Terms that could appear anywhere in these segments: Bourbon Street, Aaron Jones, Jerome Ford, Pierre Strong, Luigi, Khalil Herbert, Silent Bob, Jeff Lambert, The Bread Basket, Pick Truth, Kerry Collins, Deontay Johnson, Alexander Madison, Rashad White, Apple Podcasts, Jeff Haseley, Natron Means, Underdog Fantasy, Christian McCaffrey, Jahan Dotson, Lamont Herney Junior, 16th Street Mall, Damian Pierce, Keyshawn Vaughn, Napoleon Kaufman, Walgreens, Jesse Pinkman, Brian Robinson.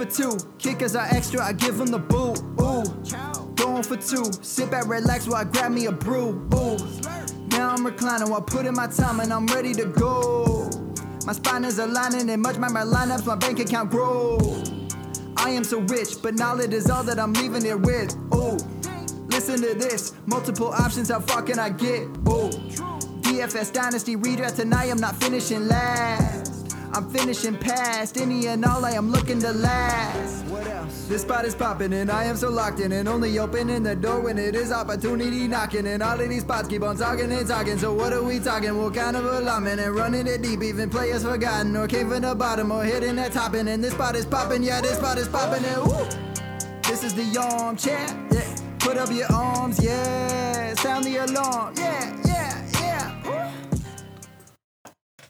for two. Kickers are extra, I give them the boot. Ooh, going for two. Sit back, relax while I grab me a brew. Ooh, now I'm reclining while putting my time and I'm ready to go. My spine is aligning and much my lineups, my bank account grows. I am so rich, but knowledge is all that I'm leaving it with. Ooh, listen to this. Multiple options, how far can I get? Ooh, DFS Dynasty redraft tonight, I'm not finishing last. I'm finishing past any and all, I am looking to last. What else? This spot is popping and I am so locked in and only opening the door when it is opportunity knocking. And all of these spots keep on talking and talking. So what are we talking? What kind of alignment? And running it deep, even players forgotten or came from the bottom or hitting that top. And this spot is popping, yeah, this spot is popping. And woo, this is the arm champ. Yeah. Put up your arms, yeah. Sound the alarm, yeah, yeah, yeah.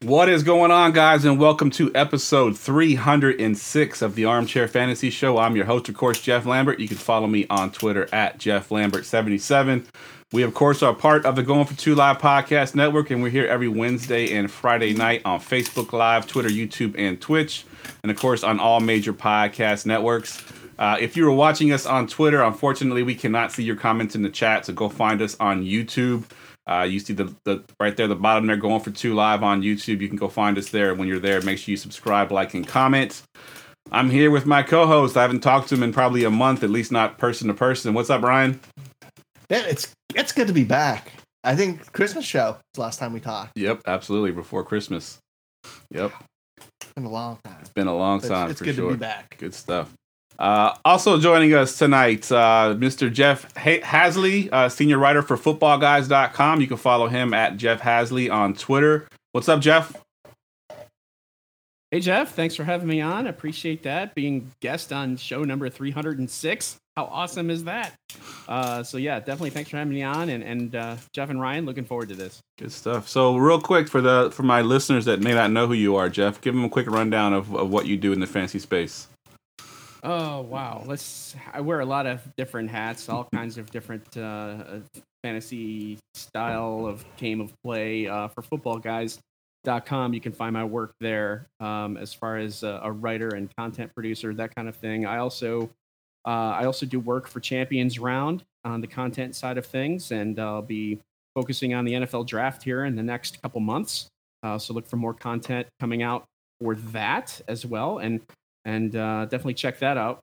What is going on, guys, and welcome to episode 306 of the Armchair Fantasy Show. I'm your host, of course, Jeff Lambert. You can follow me on Twitter at JeffLambert77. We, of course, are part of the Going For Two Live podcast network, and we're here every Wednesday and Friday night on Facebook Live, Twitter, YouTube, and Twitch, and, of course, on all major podcast networks. If you were watching us on Twitter, unfortunately, we cannot see your comments in the chat, so go find us on YouTube. You see the right there, the bottom there, Going For Two Live on YouTube. You can go find us there. When you're there, make sure you subscribe, like, and comment. I'm here with my co-host. I haven't talked to him in probably a month, at least not person to person. What's up, Ryan? Yeah, it's good to be back. I think Christmas show was last time we talked. Yep, absolutely, before Christmas. Yep. It's been a long time. It's been a long time, for sure. It's good to be back. Good stuff. Also joining us tonight, Mr. Jeff Haseley, senior writer for footballguys.com. You can follow him at Jeff Haseley on Twitter. What's up, Jeff? Hey, Jeff. Thanks for having me on. Appreciate that. Being guest on show number 306. How awesome is that? So, yeah, definitely thanks for having me on. And Jeff and Ryan, looking forward to this. Good stuff. So real quick, for my listeners that may not know who you are, Jeff, give them a quick rundown of what you do in the fantasy space. Oh, wow. I wear a lot of different hats, all kinds of different fantasy style of game of play. For footballguys.com, you can find my work there as far as a writer and content producer, that kind of thing. I also do work for Champions Round on the content side of things, and I'll be focusing on the NFL draft here in the next couple months. So look for more content coming out for that as well. And definitely check that out.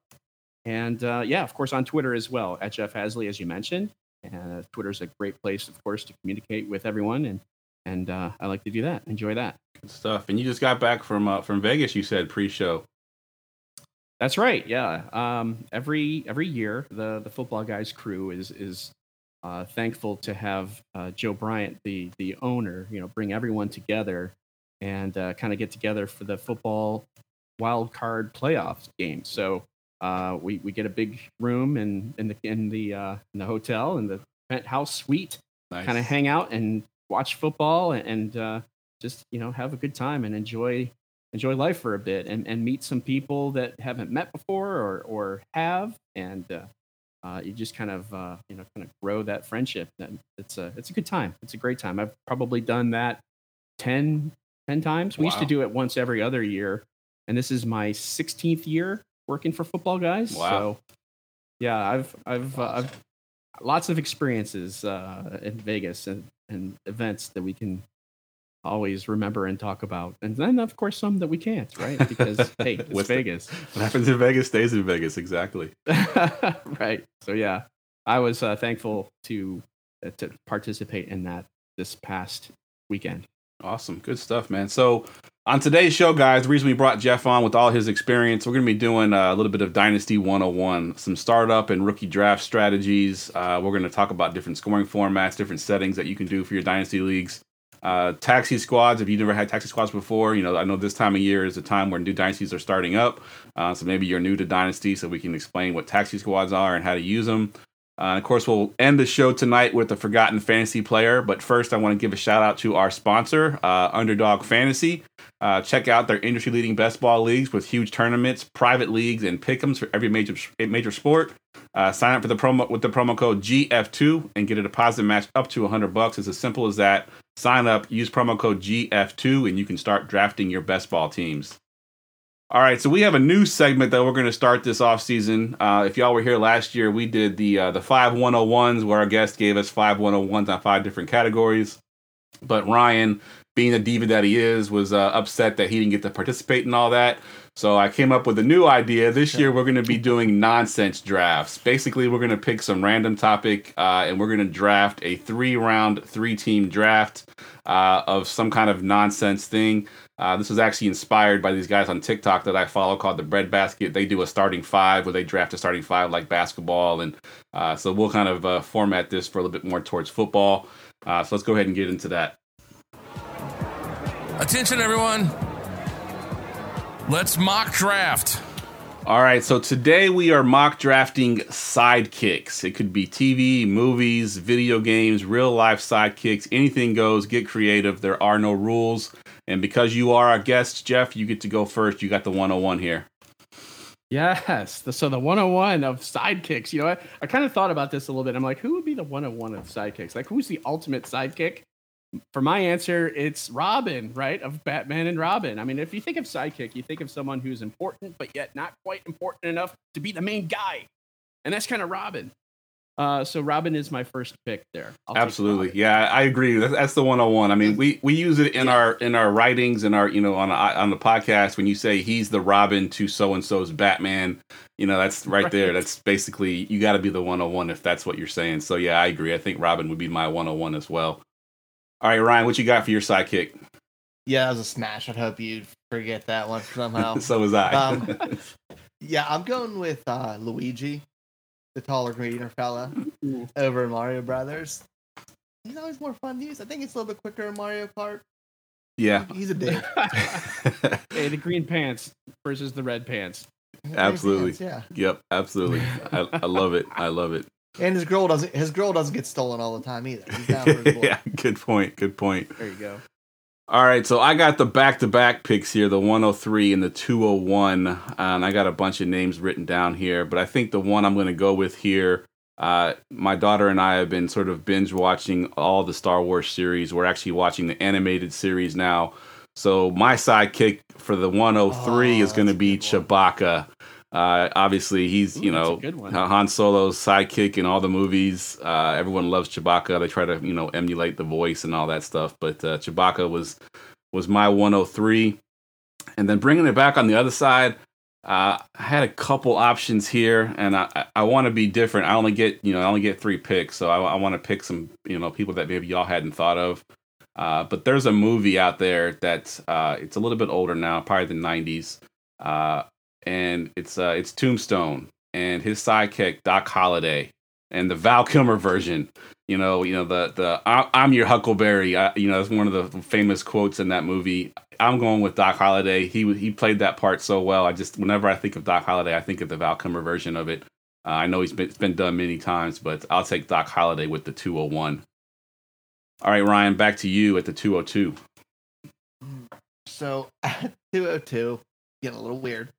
And yeah, of course, on Twitter as well, at Jeff Haseley, as you mentioned. And Twitter's a great place, of course, to communicate with everyone. And I like to do that. Enjoy that. Good stuff. And you just got back from Vegas, you said, pre-show. That's right, yeah. Every year, the Football Guys crew is thankful to have Joe Bryant, the owner, bring everyone together and kind of get together for the football wild card playoffs game. So we get a big room in the hotel, in the penthouse suite. Nice. Kind of hang out and watch football and just have a good time and enjoy life for a bit and meet some people that haven't met before or have, and you just kind of grow that friendship. And it's a good time. It's a great time. I've probably done that 10 times. We used to do it once every other year. And this is my 16th year working for Football Guys. Wow. So, yeah, I've lots of experiences in Vegas and events that we can always remember and talk about. And then, of course, some that we can't, right? Because, hey, it's Vegas. What happens in Vegas stays in Vegas, exactly. Right. So, yeah, I was thankful to participate in that this past weekend. Awesome. Good stuff, man. So on today's show, guys, the reason we brought Jeff on with all his experience, we're going to be doing a little bit of Dynasty 101, some startup and rookie draft strategies. We're going to talk about different scoring formats, different settings that you can do for your Dynasty leagues. Taxi squads, if you've never had taxi squads before, I know this time of year is a time where new dynasties are starting up. So maybe you're new to Dynasty, so we can explain what taxi squads are and how to use them. And of course, we'll end the show tonight with a forgotten fantasy player. But first, I want to give a shout out to our sponsor, Underdog Fantasy. Check out their industry-leading best ball leagues with huge tournaments, private leagues, and pick'ems for every major sport. Sign up for the promo code GF2 and get a deposit match up to $100. It's as simple as that. Sign up, use promo code GF2, and you can start drafting your best ball teams. All right, so we have a new segment that we're going to start this offseason. If y'all were here last year, we did the 5 101s where our guest gave us 5 101s on 5 different categories. But Ryan, being the diva that he is, was upset that he didn't get to participate in all that. So I came up with a new idea. This year, we're going to be doing nonsense drafts. Basically, we're going to pick some random topic, and we're going to draft a 3-round, 3-team draft of some kind of nonsense thing. This was actually inspired by these guys on TikTok that I follow called The Bread Basket. They do a starting 5 where they draft a starting 5 like basketball. And so we'll kind of format this for a little bit more towards football. So let's go ahead and get into that. Attention, everyone. Let's mock draft. All right. So today we are mock drafting sidekicks. It could be TV, movies, video games, real life sidekicks. Anything goes. Get creative. There are no rules. And because you are our guest, Jeff, you get to go first. You got the 101 here. Yes. So the 101 of sidekicks. You know, I kind of thought about this a little bit. I'm like, who would be the 101 of sidekicks? Like, who's the ultimate sidekick? For my answer, it's Robin, right? Of Batman and Robin. I mean, if you think of sidekick, you think of someone who's important, but yet not quite important enough to be the main guy. And that's kind of Robin. So Robin is my first pick there. Absolutely. Yeah, I agree. That's the 101. I mean, we use it in our writings and our, you know, on the podcast when you say he's the Robin to so-and-so's Batman, you know, that's right there. That's basically, you got to be the 101 if that's what you're saying. So yeah, I agree. I think Robin would be my 101 as well. All right, Ryan, what you got for your sidekick? Yeah, that was a smash. I hope you forget that one somehow. So was I. Yeah, I'm going with Luigi. The taller, greener fella over in Mario Brothers. He's always more fun to use. I think it's a little bit quicker in Mario Kart. Yeah. He's a dick. Hey, the green pants versus the red pants. Absolutely. Pants, yeah. Yep, absolutely. I love it. I love it. And his girl doesn't get stolen all the time either. He's down for his boy. Yeah, good point. Good point. There you go. All right, so I got the back-to-back picks here, the 103 and the 201, and I got a bunch of names written down here, but I think the one I'm going to go with here, my daughter and I have been sort of binge-watching all the Star Wars series. We're actually watching the animated series now, so my sidekick for the 103 is going to be Chewbacca. Obviously, he's, you know, Han Solo's sidekick in all the movies. Everyone loves Chewbacca. They try to, you know, emulate the voice and all that stuff. But Chewbacca was my 103. And then bringing it back on the other side, I had a couple options here, and I want to be different. I only get 3 picks, so I want to pick some, you know, people that maybe y'all hadn't thought of. But there's a movie out there that it's a little bit older now, probably the 90s. And it's Tombstone and his sidekick Doc Holliday and the Val Kilmer version. You know the I'm your Huckleberry. You know, that's one of the famous quotes in that movie. I'm going with Doc Holliday. He played that part so well. I just, whenever I think of Doc Holliday, I think of the Val Kilmer version of it. I know it's been done many times, but I'll take Doc Holliday with the 201. All right, Ryan, back to you at the 202. So 202, getting a little weird.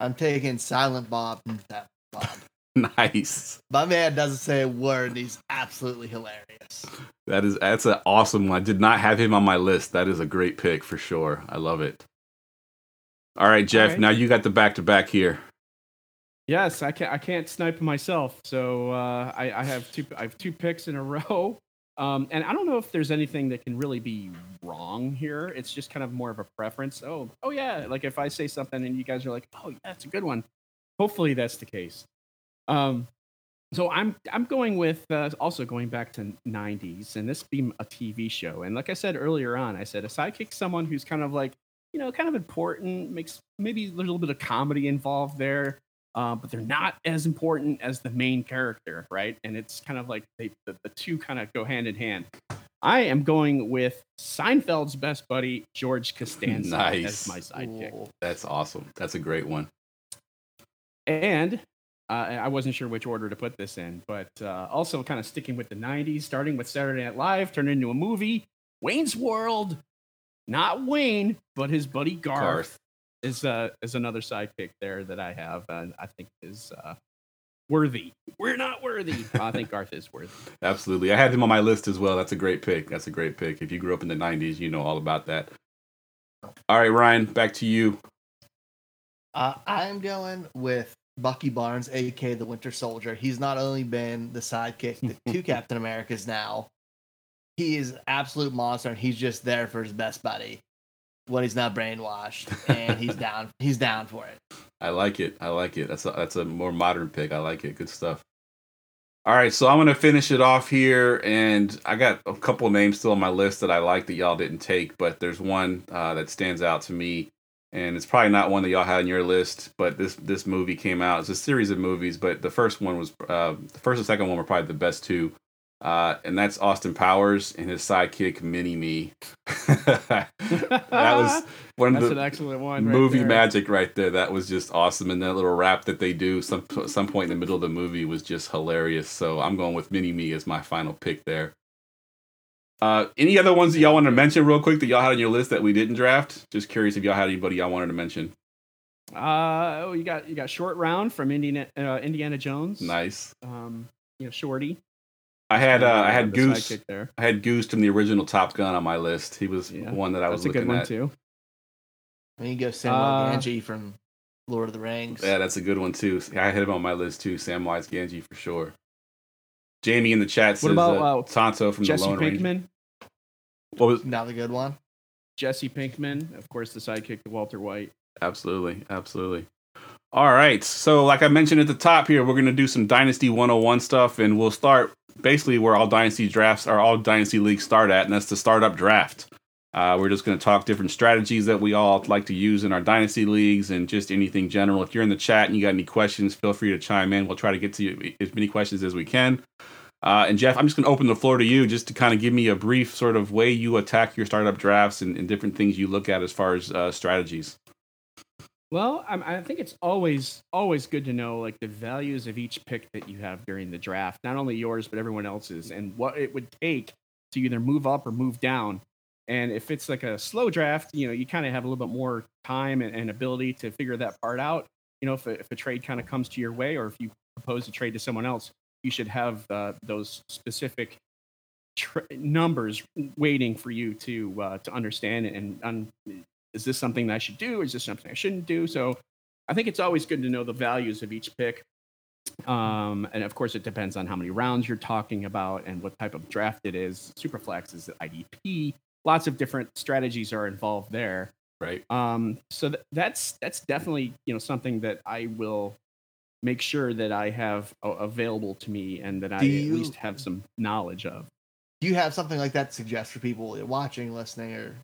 I'm taking Silent Bob and Death Bob. Nice. My man doesn't say a word, and he's absolutely hilarious. That's an awesome one. I did not have him on my list. That is a great pick for sure. I love it. All right, Jeff. All right. Now you got the back-to-back here. Yes, I can't snipe myself. So I have two picks in a row, and I don't know if there's anything that can really be wrong here. It's just kind of more of a preference. Oh yeah, like if I say something and you guys are like, oh yeah, that's a good one. Hopefully that's the case. So I'm going with also going back to 90s, and this being a TV show. And like I said earlier on, I said a sidekick, someone who's kind of like, you know, kind of important, makes maybe a little bit of comedy involved there, but they're not as important as the main character, right? And it's kind of like the two kind of go hand in hand. I am going with Seinfeld's best buddy, George Costanza, as my sidekick. Ooh, that's awesome. That's a great one. And I wasn't sure which order to put this in, but also kind of sticking with the 90s, starting with Saturday Night Live, turned into a movie, Wayne's World. Not Wayne, but his buddy Garth. is another sidekick there that I have, and I think is... worthy. We're not worthy. I think Garth is worthy. Absolutely. I had him on my list as well. That's a great pick. That's a great pick. If you grew up in the 90s, you know all about that. All right, Ryan, back to you. I'm going with Bucky Barnes, a.k.a. the Winter Soldier. He's not only been the sidekick to two Captain Americas now, he is an absolute monster, and he's just there for his best buddy when he's not brainwashed, and he's down. He's down for it. I like it. I like it. That's a more modern pick. I like it. Good stuff. All right, so I'm going to finish it off here, and I got a couple of names still on my list that I like that y'all didn't take, but there's one that stands out to me, and it's probably not one that y'all had on your list, but this movie came out. It's a series of movies, but the first one was the first and second one were probably the best two, and that's Austin Powers and his sidekick Mini-Me. That was one of the an excellent one movie right magic right there. That was just awesome, and that little rap that they do some point in the middle of the movie was just hilarious. So I'm going with Mini-Me as my final pick there. Any other ones that y'all want to mention real quick that y'all had on your list that we didn't draft? Just curious if y'all had anybody y'all wanted to mention. You got Short Round from Indiana Jones. Nice. Shorty. I had Goose. I had Goose from the original Top Gun on my list. He was one that I was looking at. That's a good one too. And you go Samwise Gamgee from Lord of the Rings. Yeah, that's a good one too. I had him on my list too. Samwise Gamgee for sure. Jamie in the chat says Tonto from Jesse the Lone Pinkman. Ranger. What was not a good one? Jesse Pinkman, of course, the sidekick to Walter White. Absolutely, absolutely. All right, so like I mentioned at the top here, we're going to do some Dynasty 101 stuff, and we'll start basically where all Dynasty drafts or all Dynasty leagues start at, and that's the startup draft. We're just going to talk different strategies that we all like to use in our Dynasty leagues and just anything general. If you're in the chat and you got any questions, feel free to chime in. We'll try to get to you as many questions as we can. And Jeff, I'm just going to open the floor to you just to kind of give me a brief sort of way you attack your startup drafts and different things you look at as far as strategies. Well, I think it's always good to know like the values of each pick that you have during the draft, not only yours, but everyone else's, and what it would take to either move up or move down. And if it's like a slow draft, you kind of have a little bit more time and ability to figure that part out. If a trade kind of comes to your way, or if you propose a trade to someone else, you should have those specific numbers waiting for you to understand it and is this something that I should do? Is this something I shouldn't do? So I think it's always good to know the values of each pick. And of course, it depends on how many rounds you're talking about and what type of draft it is. Superflex is IDP. Lots of different strategies are involved there. Right. So that's definitely, something that I will make sure that I have available to me and that at least have some knowledge of. Do you have something like that to suggest for people watching, listening, or...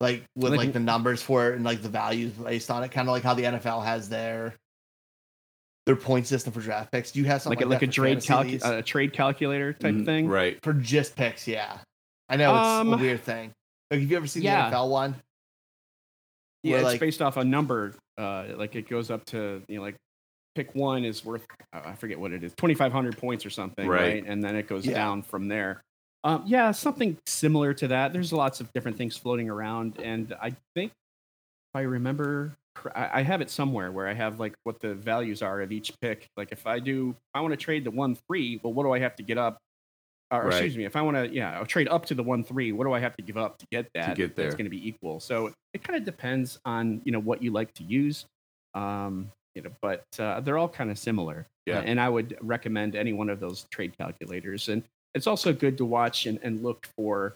like with like the numbers for it and like the values based on it, kind of like how the NFL has their point system for draft picks. Do you have something like that a trade calculator type thing, right? For just picks, yeah. I know it's a weird thing. Like, have you ever seen the NFL one? Yeah, it's based off a number. Like it goes up to like pick one is worth I forget what it is, 2,500 points or something, right? And then it goes down from there. Something similar to that. There's lots of different things floating around, and I think if I remember, I have it somewhere where I have like what the values are of each pick. Like if I want to trade the 1-3, well, what do I have to get up? If I want to, I'll trade up to the 1-3. What do I have to give up to get that? To get there, it's going to be equal. So it kind of depends on what you like to use, but they're all kind of similar. Yeah, and I would recommend any one of those trade calculators. And it's also good to watch and look for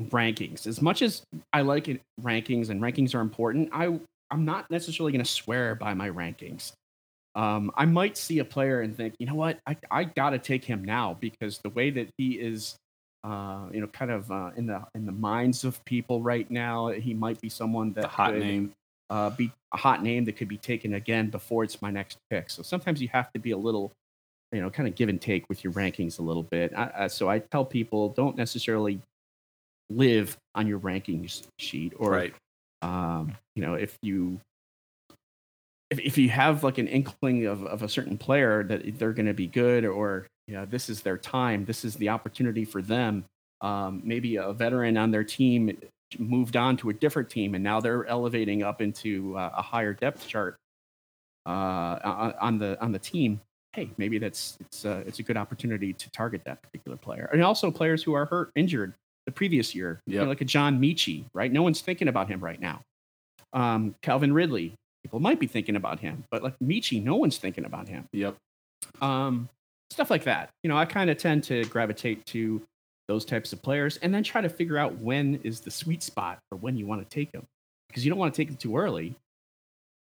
rankings. As much as I like it, rankings and rankings are important, I'm not necessarily going to swear by my rankings. I might see a player and think, you know what, I got to take him now because the way that he is, in the minds of people right now, he might be someone that be a hot name that could be taken again before it's my next pick. So sometimes you have to be a little, kind of give and take with your rankings a little bit. So I tell people, don't necessarily live on your rankings sheet, or, if you have like an inkling of a certain player that they're going to be good, or, this is their time, this is the opportunity for them. Maybe a veteran on their team moved on to a different team and now they're elevating up into a higher depth chart on the team. Hey, maybe it's a good opportunity to target that particular player. And also players who are injured the previous year, like a John Michie, right? No one's thinking about him right now. Calvin Ridley, people might be thinking about him, but like Michi, no one's thinking about him. Yep. Stuff like that. You know, I kind of tend to gravitate to those types of players and then try to figure out when is the sweet spot for when you want to take them, because you don't want to take them too early,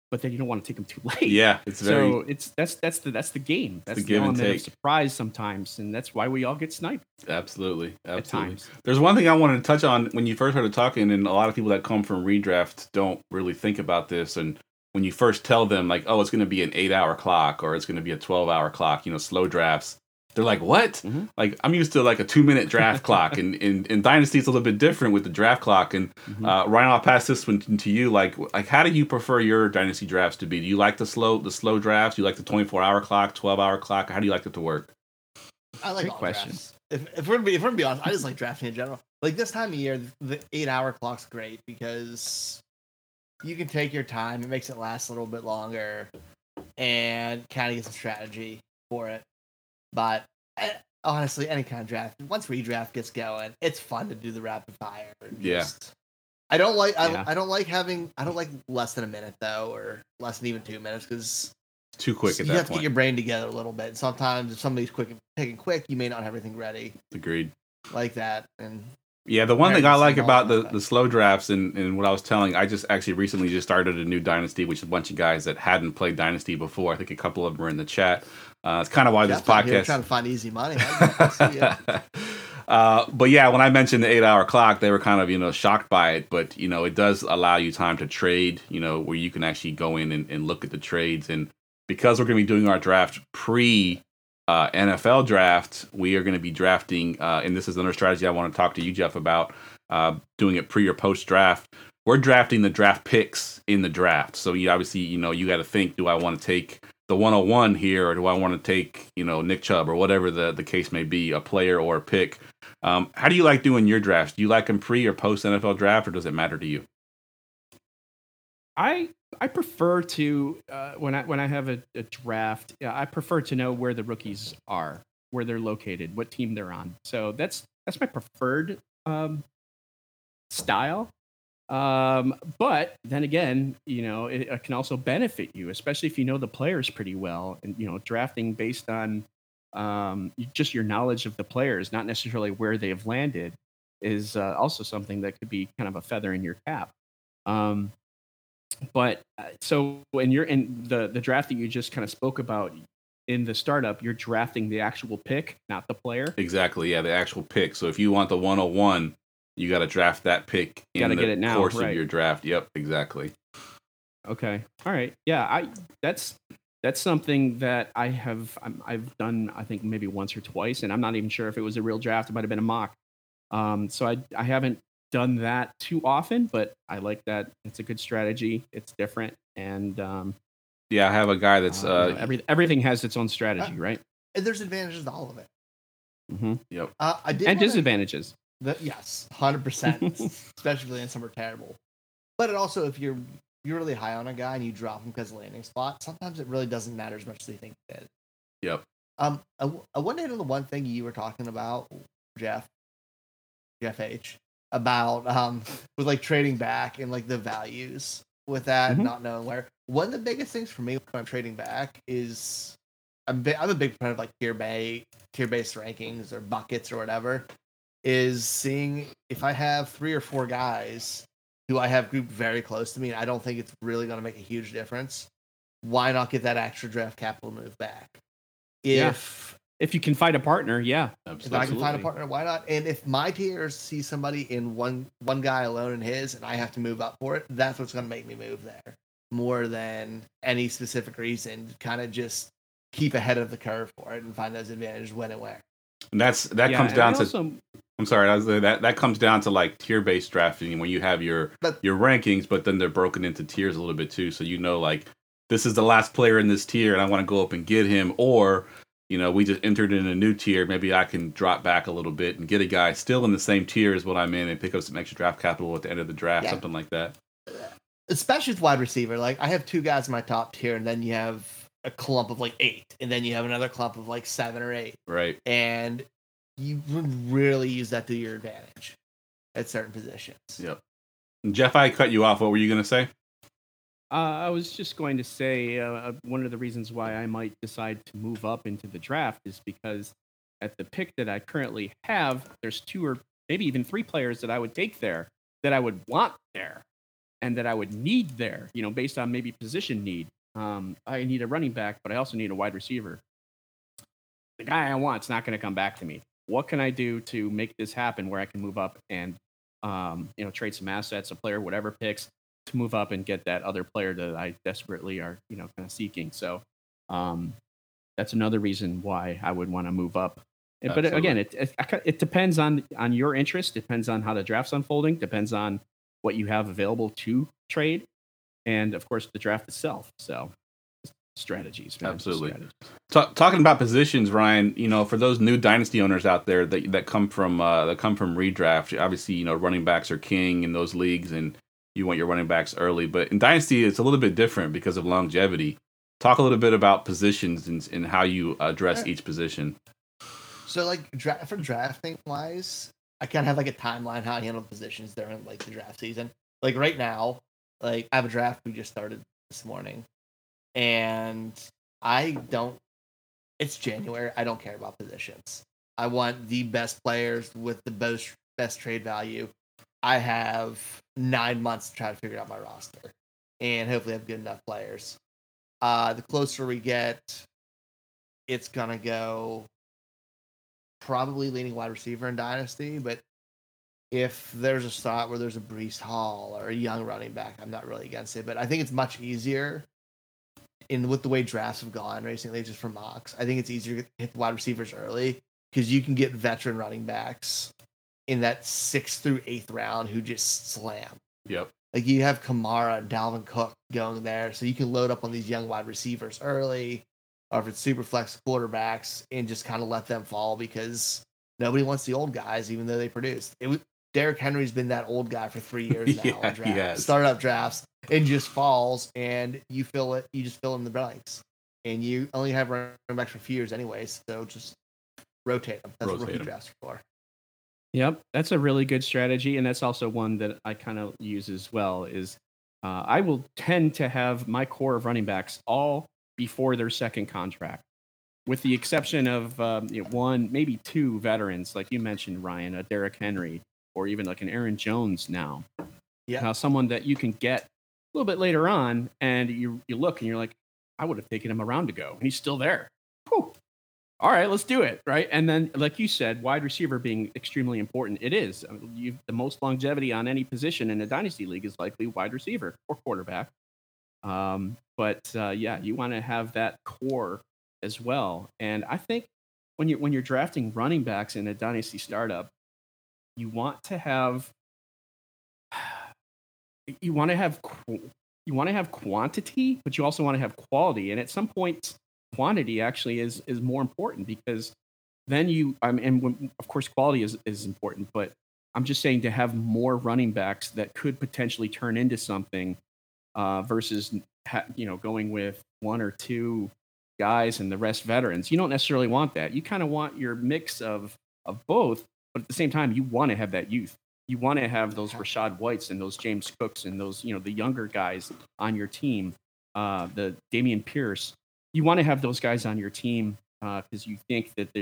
but then you don't want to take them too late. Yeah. It's very, so it's, that's the game. That's the element of surprise sometimes. And that's why we all get sniped. Absolutely. Absolutely. At times. There's one thing I wanted to touch on when you first started talking, and a lot of people that come from redraft don't really think about this. And when you first tell them like, oh, it's going to be an 8-hour clock or it's going to be a 12-hour clock, you know, slow drafts. They're like, what? Mm-hmm. Like, I'm used to like a 2-minute draft clock, and Dynasty's a little bit different with the draft clock. And mm-hmm. Ryan, I'll pass this one to you. Like, how do you prefer your Dynasty drafts to be? Do you like the slow drafts? Do you like the 24-hour clock, 12-hour clock? How do you like it to work? I like all drafts. If we're gonna be honest, I just like drafting in general. Like this time of year, the 8-hour clock's great because you can take your time. It makes it last a little bit longer, and kind of get some strategy for it. But honestly, any kind of draft, once redraft gets going, it's fun to do the rapid fire. Yeah. I don't like less than a minute though, or less than even 2 minutes, because it's too quick. You have to get your brain together a little bit. Sometimes if somebody's quick, you may not have everything ready. Agreed. Like that. And yeah, the one thing I like about the slow drafts and what I was telling, I just actually recently just started a new Dynasty, which is a bunch of guys that hadn't played Dynasty before. I think a couple of them were in the chat. It's kind of why this podcast. You're trying to find easy money. But yeah, when I mentioned the 8-hour clock, they were kind of, you know, shocked by it. But, you know, it does allow you time to trade, you know, where you can actually go in and look at the trades. And because we're going to be doing our draft pre-NFL draft, we are going to be drafting. And this is another strategy I want to talk to you, Jeff, about doing it pre or post draft. We're drafting the draft picks in the draft. So you obviously, you know, you got to think, do I want to take the 101 here, or do I want to take, you know, Nick Chubb or whatever the case may be, a player or a pick? How do you like doing your drafts? Do you like them pre or post NFL draft, or does it matter to you? I prefer to when I have a draft, I prefer to know where the rookies are, where they're located, what team they're on. So that's my preferred style. But then again, you know, it can also benefit you, especially if you know the players pretty well, and, you know, drafting based on, just your knowledge of the players, not necessarily where they have landed, is also something that could be kind of a feather in your cap. But so when you're in the draft that you just kind of spoke about in the startup, you're drafting the actual pick, not the player. Exactly. Yeah. The actual pick. So if you want the 101, you got to draft that pick in the course of your draft. Yep, exactly. Okay. All right. Yeah, that's something that I have I've done, I think, maybe once or twice, and I'm not even sure if it was a real draft. It might have been a mock. So I haven't done that too often, but I like that. It's a good strategy. It's different. And yeah, I have a guy that's everything has its own strategy, right? And there's advantages to all of it. Mm-hmm. Yep. Disadvantages. Yes, 100%, especially in some are terrible. But it also, if you're really high on a guy and you drop him because of landing spot, sometimes it really doesn't matter as much as they think it did. Yep. I wanted to hit on the one thing you were talking about, Jeff H, about with like trading back and like the values with that, mm-hmm. not knowing where. One of the biggest things for me when I'm trading back is I'm a big fan of like tier based rankings or buckets or whatever. Is seeing if I have 3 or 4 guys who I have grouped very close to me, and I don't think it's really going to make a huge difference, why not get that extra draft capital move back? If you can find a partner, yeah. Absolutely. If I can find a partner, why not? And if my tiers see somebody in one guy alone in his, and I have to move up for it, that's what's going to make me move there. More than any specific reason, kind of just keep ahead of the curve for it and find those advantages when and where. And that comes down to like tier-based drafting when you have your rankings, but then they're broken into tiers a little bit too. So, you know, like this is the last player in this tier and I want to go up and get him. Or, you know, we just entered in a new tier. Maybe I can drop back a little bit and get a guy still in the same tier as what I'm in and pick up some extra draft capital at the end of the draft, something like that. Especially with wide receiver. Like I have 2 guys in my top tier, and then you have a clump of like 8, and then you have another clump of like 7 or 8. Right. And you would really use that to your advantage at certain positions. Yep. Jeff, I cut you off. What were you going to say? I was just going to say one of the reasons why I might decide to move up into the draft is because at the pick that I currently have, there's two or maybe even three players that I would take there, that I would want there, and that I would need there, you know, based on maybe position need. I need a running back, but I also need a wide receiver. The guy I want's not going to come back to me. What can I do to make this happen where I can move up and, you know, trade some assets, a player, whatever picks, to move up and get that other player that I desperately are, you know, kind of seeking. So that's another reason why I would want to move up. Absolutely. But again, it depends on your interest, depends on how the draft's unfolding, depends on what you have available to trade, and of course the draft itself. So strategies, man. Absolutely. Strategies. Talking about positions, Ryan, you know, for those new dynasty owners out there that come from redraft, obviously, you know, running backs are king in those leagues, and you want your running backs early. But in dynasty, it's a little bit different because of longevity. Talk a little bit about positions and how you address each position. So, like, for drafting wise, I kind of have like a timeline how I handle positions during like the draft season. Like right now, like I have a draft we just started this morning, and it's January. I don't care about positions. I want the best players with the best trade value. I have 9 months to try to figure out my roster, and hopefully have good enough players. The closer we get, it's gonna go. Probably leaning wide receiver in Dynasty, but if there's a spot where there's a Breece Hall or a young running back, I'm not really against it. But I think it's much easier with the way drafts have gone recently, just for mocks. I think it's easier to hit the wide receivers early because you can get veteran running backs in that 6th through 8th round who just slam. Yep. Like you have Kamara and Dalvin Cook going there, so you can load up on these young wide receivers early. Or if it's super flex quarterbacks, and just kind of let them fall because nobody wants the old guys, even though they produced. Derrick Henry's been that old guy for 3 years now. Yeah, he has. Started up drafts and just falls, and you fill it. You just fill in the blanks, and you only have running backs for a few years anyway. So just rotate them. That's what rookie drafts are for. Yep, that's a really good strategy, and that's also one that I kind of use as well. Is I will tend to have my core of running backs all before their second contract, with the exception of one, maybe two veterans, like you mentioned, Ryan, a Derrick Henry, or even like an Aaron Jones now. Yeah. Now, someone that you can get a little bit later on, and you look and you're like, I would have taken him a round ago, and he's still there. Whew. All right, let's do it, right? And then, like you said, wide receiver being extremely important. It is. I mean, the most longevity on any position in a dynasty league is likely wide receiver or quarterback. But you want to have that core as well. And I think when you're drafting running backs in a dynasty startup, you want to have quantity, but you also want to have quality. And at some point, quantity actually is more important because then of course, quality is important. But I'm just saying to have more running backs that could potentially turn into something. Versus, you know, going with one or two guys and the rest veterans. You don't necessarily want that. You kind of want your mix of both, but at the same time, you want to have that youth. You want to have those Rashad Whites and those James Cooks and those, you know, the younger guys on your team, the Damian Pierce. You want to have those guys on your team because you think that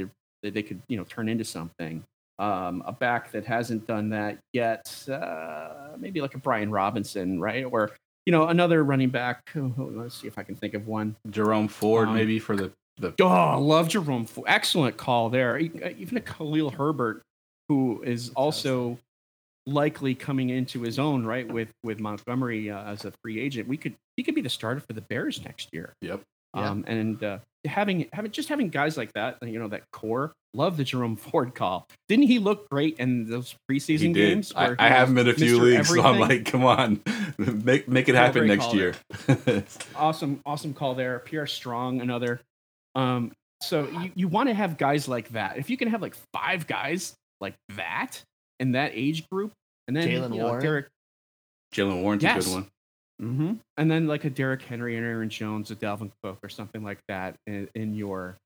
they could, you know, turn into something. A back that hasn't done that yet, maybe like a Brian Robinson, right? Or you know, another running back. Oh, let's see if I can think of one. Jerome Ford, maybe for the. Oh, I love Jerome Ford. Excellent call there. Even a Khalil Herbert, who is also likely coming into his own right with Montgomery as a free agent. He could be the starter for the Bears next year. Yep. Having guys like that, you know, that core. Love the Jerome Ford call. Didn't he look great in those preseason games? I have him in a few leagues, so I'm like, come on, make it happen next year. Awesome call there. Pierre Strong, another. So you want to have guys like that. If you can have like five guys like that in that age group, and then Jalen Warren's a good one. Mm-hmm. And then like a Derrick Henry and Aaron Jones, a Dalvin Cook, or something like that in your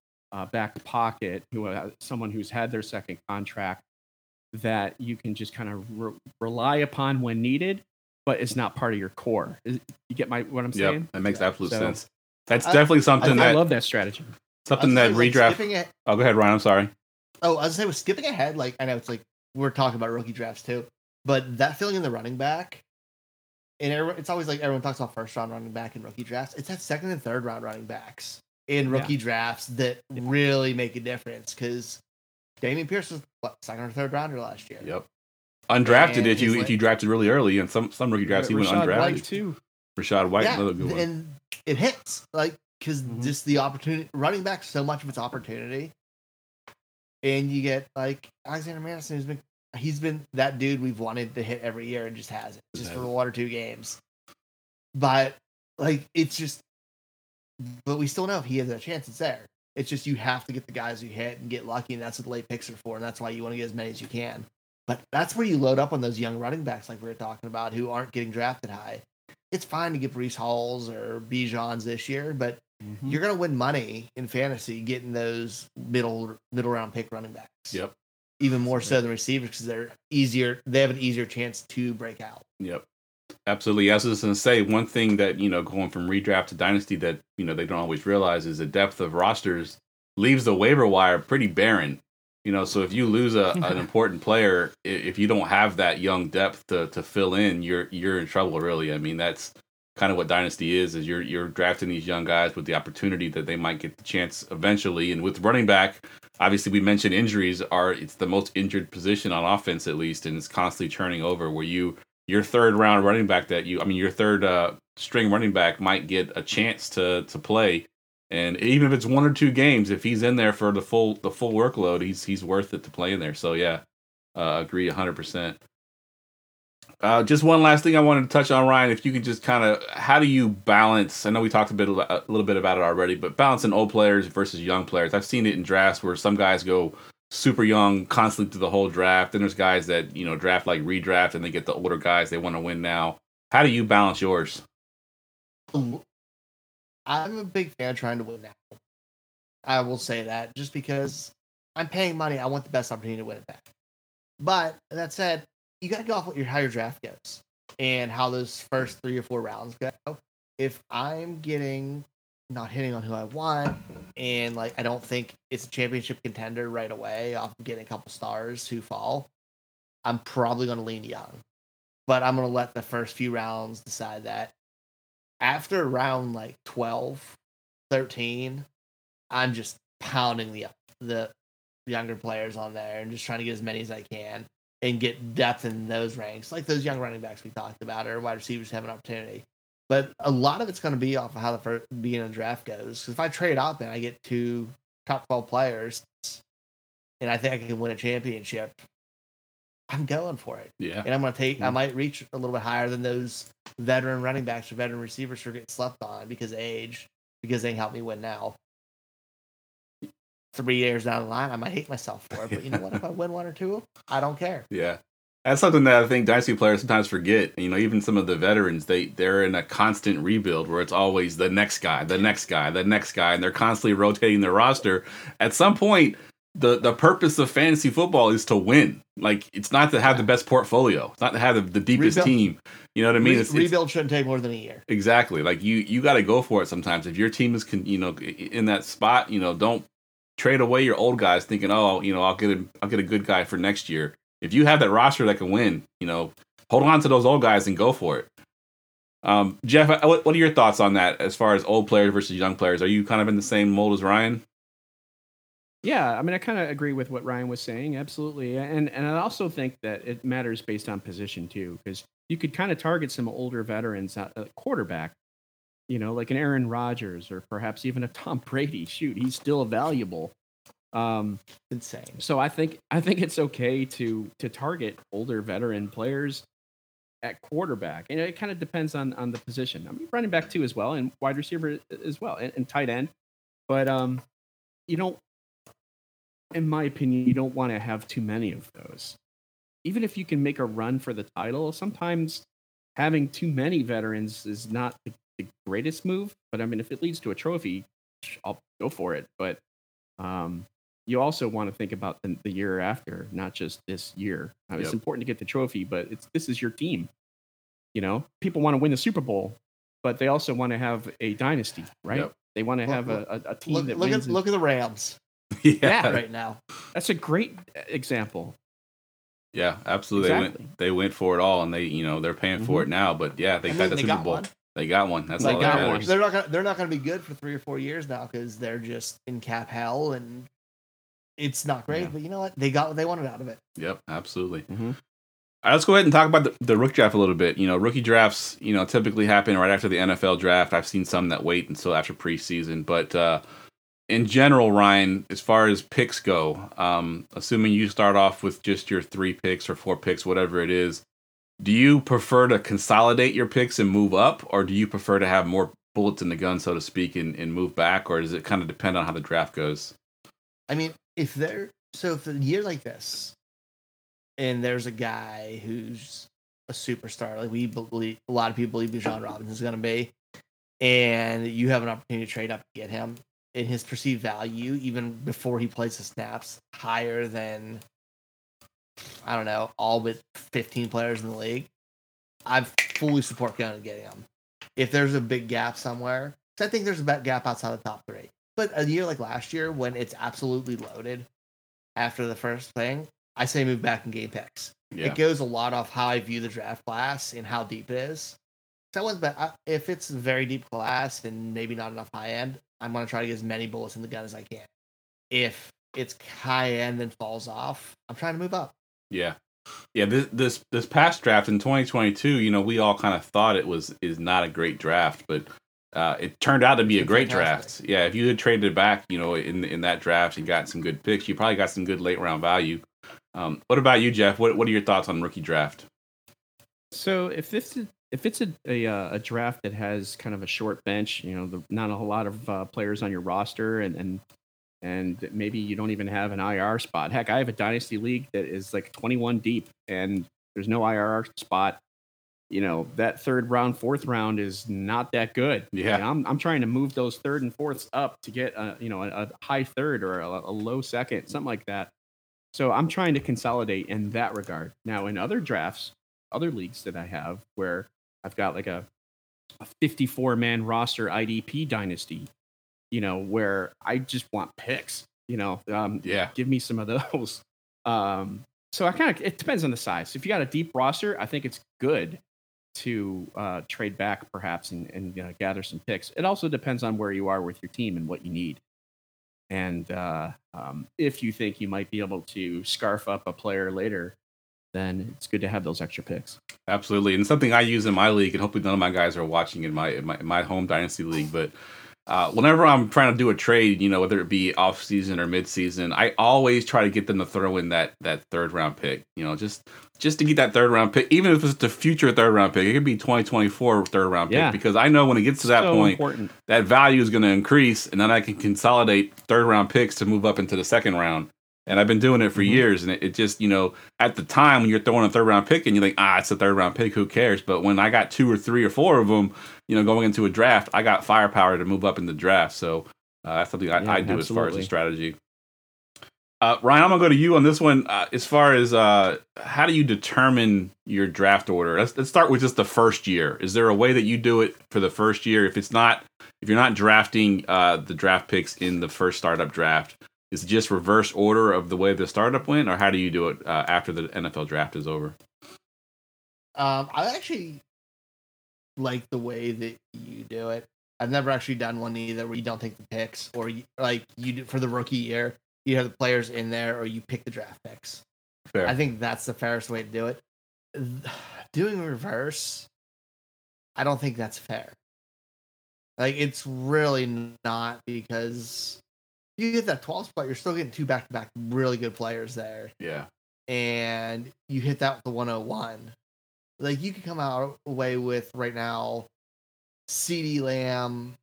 back pocket, someone who's had their second contract that you can just kind of rely upon when needed, but it's not part of your core. You get my what I'm saying? That makes absolute sense. That's definitely something that I love that strategy. Something that redraft. Like go ahead, Ryan. I'm sorry. Oh, I was gonna say, with skipping ahead, like I know it's like we're talking about rookie drafts too, but that feeling in the running back, and it's always like everyone talks about first round running back in rookie drafts. It's that second and third round running backs in rookie drafts that really make a difference, because Damian Pierce was what, second or third rounder last year. Yep. Undrafted if you drafted really early, and some rookie drafts even undrafted. White too. Rashad White, another good one. And it hits like because just the opportunity, running back, so much of its opportunity. And you get like Alexander Madison, who's been that dude we've wanted to hit every year and just has it just for one or two games. But like but we still know if he has a chance, it's there. It's just you have to get the guys who hit and get lucky, and that's what the late picks are for, and that's why you want to get as many as you can. But that's where you load up on those young running backs like we were talking about who aren't getting drafted high. It's fine to get Breece Halls or Bijans this year, but you're going to win money in fantasy getting those middle round pick running backs. Yep. Even more so than receivers, because they're easier. They have an easier chance to break out. Yep. Absolutely. I was just going to say, one thing that, going from redraft to dynasty that, they don't always realize is the depth of rosters leaves the waiver wire pretty barren. So if you lose an important player, if you don't have that young depth to fill in, you're in trouble, really. I mean, that's kind of what dynasty is you're drafting these young guys with the opportunity that they might get the chance eventually. And with running back, obviously we mentioned injuries it's the most injured position on offense, at least, and it's constantly turning over where your third round running back your third string running back might get a chance to play. And even if it's one or two games, if he's in there for the full workload, he's worth it to play in there. So yeah, agree 100%. Just one last thing I wanted to touch on, Ryan. If you could just kind of, how do you balance? I know we talked a little bit about it already, but balancing old players versus young players. I've seen it in drafts where some guys go super young, constantly through the whole draft. Then there's guys that draft like redraft, and they get the older guys they want to win now. How do you balance yours? I'm a big fan of trying to win now. I will say that, just because I'm paying money, I want the best opportunity to win it back. But that said, you got to go off what your higher draft goes and how those first 3 or 4 rounds go. If I'm not hitting on who I want, and like I don't think it's a championship contender right away, I'm getting a couple stars who fall, I'm probably going to lean young. But I'm going to let the first few rounds decide that. After round like 12, 13, I'm just pounding the younger players on there and just trying to get as many as I can and get depth in those ranks, like those young running backs we talked about or wide receivers have an opportunity. But a lot of it's going to be off of how the first beginning of the draft goes. Because if I trade up and I get 2 top 12 players and I think I can win a championship, I'm going for it. Yeah. And I'm going to I might reach a little bit higher than those veteran running backs or veteran receivers who are getting slept on because of age, because they can help me win now. 3 years down the line, I might hate myself for it. But you know what? If I win 1 or 2, I don't care. Yeah. That's something that I think dynasty players sometimes forget. Even some of the veterans, they're in a constant rebuild where it's always the next guy, the next guy, the next guy, and they're constantly rotating their roster. At some point, the purpose of fantasy football is to win. Like, it's not to have the best portfolio. It's not to have the deepest team. You know what I mean? Rebuild shouldn't take more than a year. Exactly. Like, you got to go for it sometimes. If your team is, in that spot, don't trade away your old guys thinking, I'll get a good guy for next year. If you have that roster that can win, hold on to those old guys and go for it. Jeff, what are your thoughts on that as far as old players versus young players? Are you kind of in the same mold as Ryan? Yeah, I mean, I kind of agree with what Ryan was saying, absolutely. And I also think that it matters based on position, too, because you could kind of target some older veterans, a quarterback, like an Aaron Rodgers or perhaps even a Tom Brady. Shoot, he's still valuable. Insane. So I think it's okay to target older veteran players at quarterback. And it kind of depends on the position. I mean, running back, too, as well, and wide receiver as well, and tight end. But, in my opinion, you don't want to have too many of those. Even if you can make a run for the title, sometimes having too many veterans is not the greatest move. But I mean, if it leads to a trophy, I'll go for it. But you also want to think about the year after, not just this year. It's important to get the trophy, but this is your team. You know, people want to win the Super Bowl, but they also want to have a dynasty, right? Yep. They want to have a team that wins. Look at the Rams. Yeah, right now. That's a great example. Yeah, absolutely. Exactly. They went for it all, and they, you know, they're paying for it now. But yeah, they got the Super Bowl. They got one. That's all that matters. They're not going to be good for 3 or 4 years now because they're just in cap hell, and it's not great. Yeah. But you know what? They got what they wanted out of it. Yep, absolutely. Mm-hmm. All right, let's go ahead and talk about the rookie draft a little bit. You know, rookie drafts, you know, typically happen right after the NFL draft. I've seen some that wait until after preseason, but in general, Ryan, as far as picks go, assuming you start off with just your 3 picks or 4 picks, whatever it is, do you prefer to consolidate your picks and move up, or do you prefer to have more bullets in the gun, so to speak, and move back, or does it kind of depend on how the draft goes? I mean, if a year like this, and there's a guy who's a superstar, like a lot of people believe Bijan Robinson is going to be, and you have an opportunity to trade up to get him, in his perceived value, even before he plays the snaps, higher than, I don't know, all but 15 players in the league, I fully support going and getting him. If there's a big gap somewhere, because I think there's a big gap outside the top 3. But a year like last year, when it's absolutely loaded after the first thing, I say move back and gain picks. Yeah. It goes a lot off how I view the draft class and how deep it is. If it's a very deep class and maybe not enough high end, I'm going to try to get as many bullets in the gun as I can. If it's high end and falls off, I'm trying to move up. Yeah. Yeah, this past draft in 2022, you know, we all kind of thought it is not a great draft, but it turned out to be a great draft. Yeah, if you had traded back, you know, in that draft and got some good picks, you probably got some good late round value. What about you, Jeff? What are your thoughts on rookie draft? So if it's a draft that has kind of a short bench, you know, not a whole lot of players on your roster, and maybe you don't even have an IR spot. Heck, I have a dynasty league that is like 21 deep, and there's no IR spot. You know, that 3rd round, 4th round is not that good. Yeah, you know, I'm trying to move those 3rd and 4ths up to get a high 3rd or a low 2nd, something like that. So I'm trying to consolidate in that regard. Now, in other drafts, other leagues that I have, where I've got like a 54-man roster IDP dynasty, you know, where I just want picks, you know, give me some of those. So it depends on the size. If you got a deep roster, I think it's good to trade back perhaps and gather some picks. It also depends on where you are with your team and what you need. And if you think you might be able to scarf up a player later, then it's good to have those extra picks. Absolutely. And something I use in my league, and hopefully none of my guys are watching in my home dynasty league, but whenever I'm trying to do a trade, you know, whether it be off season or mid season, I always try to get them to throw in that 3rd round pick, you know, just to get that 3rd round pick, even if it's the future 3rd round pick, it could be 2024 3rd round pick, because I know when it gets to that point, important. That value is going to increase, and then I can consolidate 3rd round picks to move up into the 2nd round. And I've been doing it for years, and it just, you know, at the time when you're throwing a 3rd round pick and you're like, it's a 3rd round pick, who cares? But when I got 2 or 3 or 4 of them, you know, going into a draft, I got firepower to move up in the draft. So that's something I do absolutely. As far as a strategy. Ryan, I'm going to go to you on this one. As far as how do you determine your draft order? Let's start with just the first year. Is there a way that you do it for the first year? If you're not drafting the draft picks in the first startup draft, is it just reverse order of the way the startup went, or how do you do it after the NFL draft is over? I actually like the way that you do it. I've never actually done one either where you don't take the picks, or you do for the rookie year, you have the players in there, or you pick the draft picks. Fair. I think that's the fairest way to do it. Doing reverse, I don't think that's fair. Like, it's really not, because you get that 12 spot, you're still getting 2 back-to-back really good players there. Yeah. And you hit that with the 101. Like, you could come out away with, right now, CeeDee Lamb,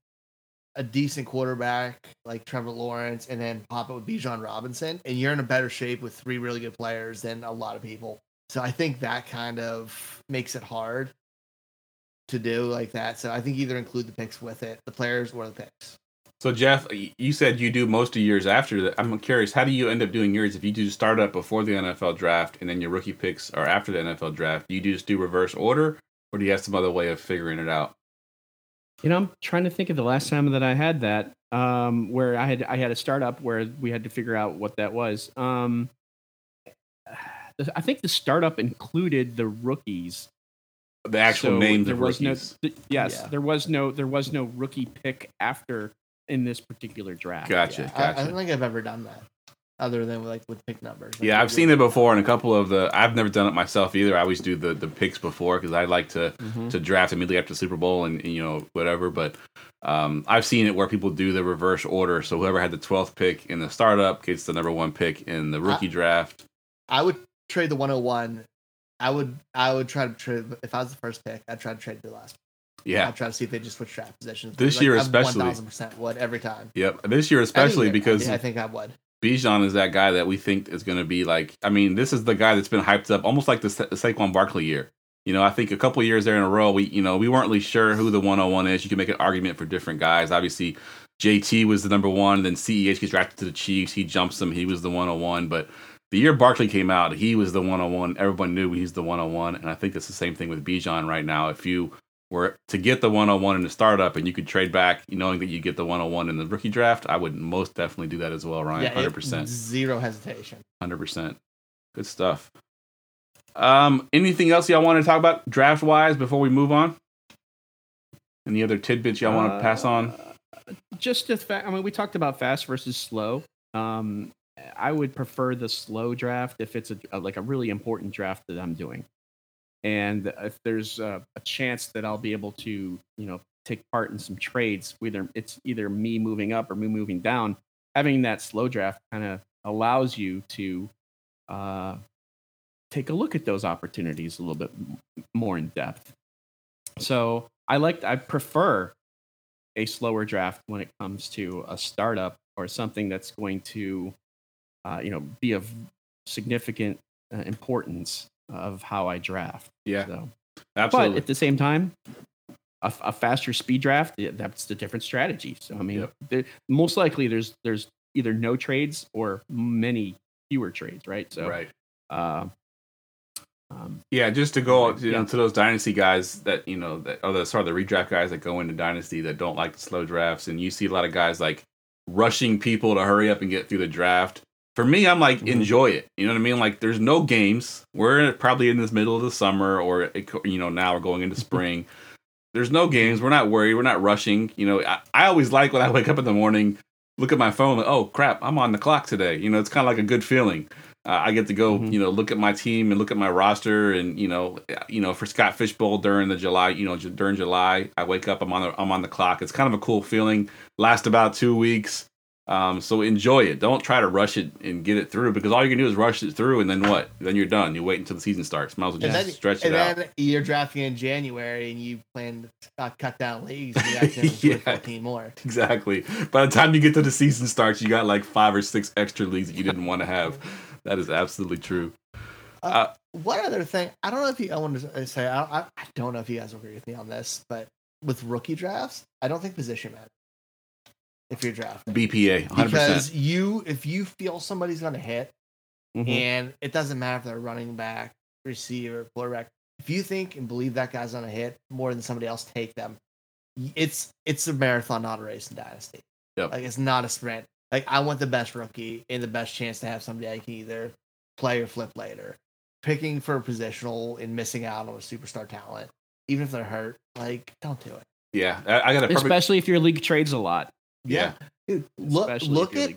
a decent quarterback like Trevor Lawrence, and then pop it with Bijan Robinson, and you're in a better shape with 3 really good players than a lot of people. So I think that kind of makes it hard to do like that. So I think either include the picks with it, the players or the picks. So, Jeff, you said you do most of yours after that. I'm curious, how do you end up doing yours? If you do start up before the NFL draft and then your rookie picks are after the NFL draft, do you just do reverse order, Or do you have some other way of figuring it out? You know, I'm trying to think of the last time that I had that, where I had a startup where we had to figure out what that was. I think the startup included the rookies. The actual name, the rookies. There was no rookie pick after in this particular draft. Gotcha. I don't think I've ever done that, other than with pick numbers. I've seen it before in a couple of the. I've never done it myself either. I always do the picks before because I like to draft immediately after the Super Bowl and whatever. But I've seen it where people do the reverse order. So whoever had the 12th pick in the startup gets the number one pick in the rookie draft. I would trade the 101. I would try to trade if I was the first pick. I'd try to trade the last pick. Yeah, I'd try to see if they just switch draft positions. This year, especially, 1,000% would every time. Yep, this year especially because I think I would. Bijan is that guy that we think is going to be like. I mean, this is the guy that's been hyped up, almost like the Saquon Barkley year. You know, I think a couple years there in a row, we weren't really sure who the 101 is. You can make an argument for different guys. Obviously, JT was the number one. Then CEH gets drafted to the Chiefs. He jumps him. He was the 101. But the year Barkley came out, he was the 101. Everyone knew he's the 101. And I think it's the same thing with Bijan right now. If you were to get the 101 in the startup and you could trade back knowing that you get the 101 in the rookie draft, I would most definitely do that as well, Ryan. 100%. Zero hesitation. 100%. Good stuff. Anything else y'all want to talk about draft-wise before we move on? Any other tidbits y'all want to pass on? Just the fact, we talked about fast versus slow. I would prefer the slow draft if it's a really important draft that I'm doing. And if there's a chance that I'll be able to, take part in some trades, whether it's either me moving up or me moving down, having that slow draft kind of allows you to take a look at those opportunities a little bit more in depth. So I prefer a slower draft when it comes to a startup or something that's going to, be of significant importance of how I draft. Yeah, so. Absolutely. But at the same time, a faster speed draft, that's the different strategy. So, most likely there's either no trades or many fewer trades, right? So, right. Just to go to those dynasty guys the redraft guys that go into dynasty that don't like the slow drafts. And you see a lot of guys like rushing people to hurry up and get through the draft. For me, I'm like, enjoy it. You know what I mean? Like, there's no games. We're probably in this middle of the summer or, now we're going into spring. There's no games. We're not worried. We're not rushing. I always like when I wake up in the morning, look at my phone, like, oh, crap, I'm on the clock today. It's kind of like a good feeling. I get to go, look at my team and look at my roster. And, for Scott Fishbowl during July, I wake up, I'm on the clock. It's kind of a cool feeling. Last about 2 weeks. So enjoy it. Don't try to rush it and get it through, because all you can do is rush it through, and then what? Then you're done. You wait until the season starts. Might as well stretch it out. And then you're drafting in January, and you plan to cut down leagues. And you actually have to play 14 more. Exactly. By the time you get to the season starts, you got like 5 or 6 extra leagues that you didn't want to have. That is absolutely true. One other thing, I don't know if you guys agree with me on this, but with rookie drafts, I don't think position matters. If you're drafting BPA, 100%. Because if you feel somebody's going to hit, and it doesn't matter if they're running back, receiver, quarterback, if you think and believe that guy's going to hit more than somebody else, take them. It's a marathon, not a race in dynasty. Yep. Like, it's not a sprint. Like, I want the best rookie and the best chance to have somebody I can either play or flip later. Picking for a positional and missing out on a superstar talent, even if they're hurt, like, don't do it. Yeah, I got especially if your league trades a lot. Yeah. Dude, look at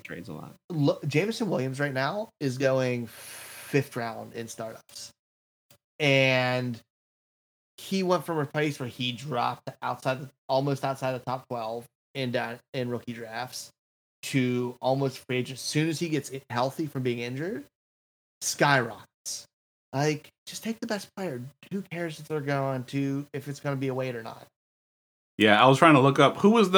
trades a lot. Look, Jameson Williams right now is going 5th round in startups. And he went from a place where he dropped almost outside the top 12 in rookie drafts to almost free agent. As soon as he gets healthy from being injured, skyrockets. Like, just take the best player. Who cares if it's going to be a weight or not? Yeah, I was trying to look up who was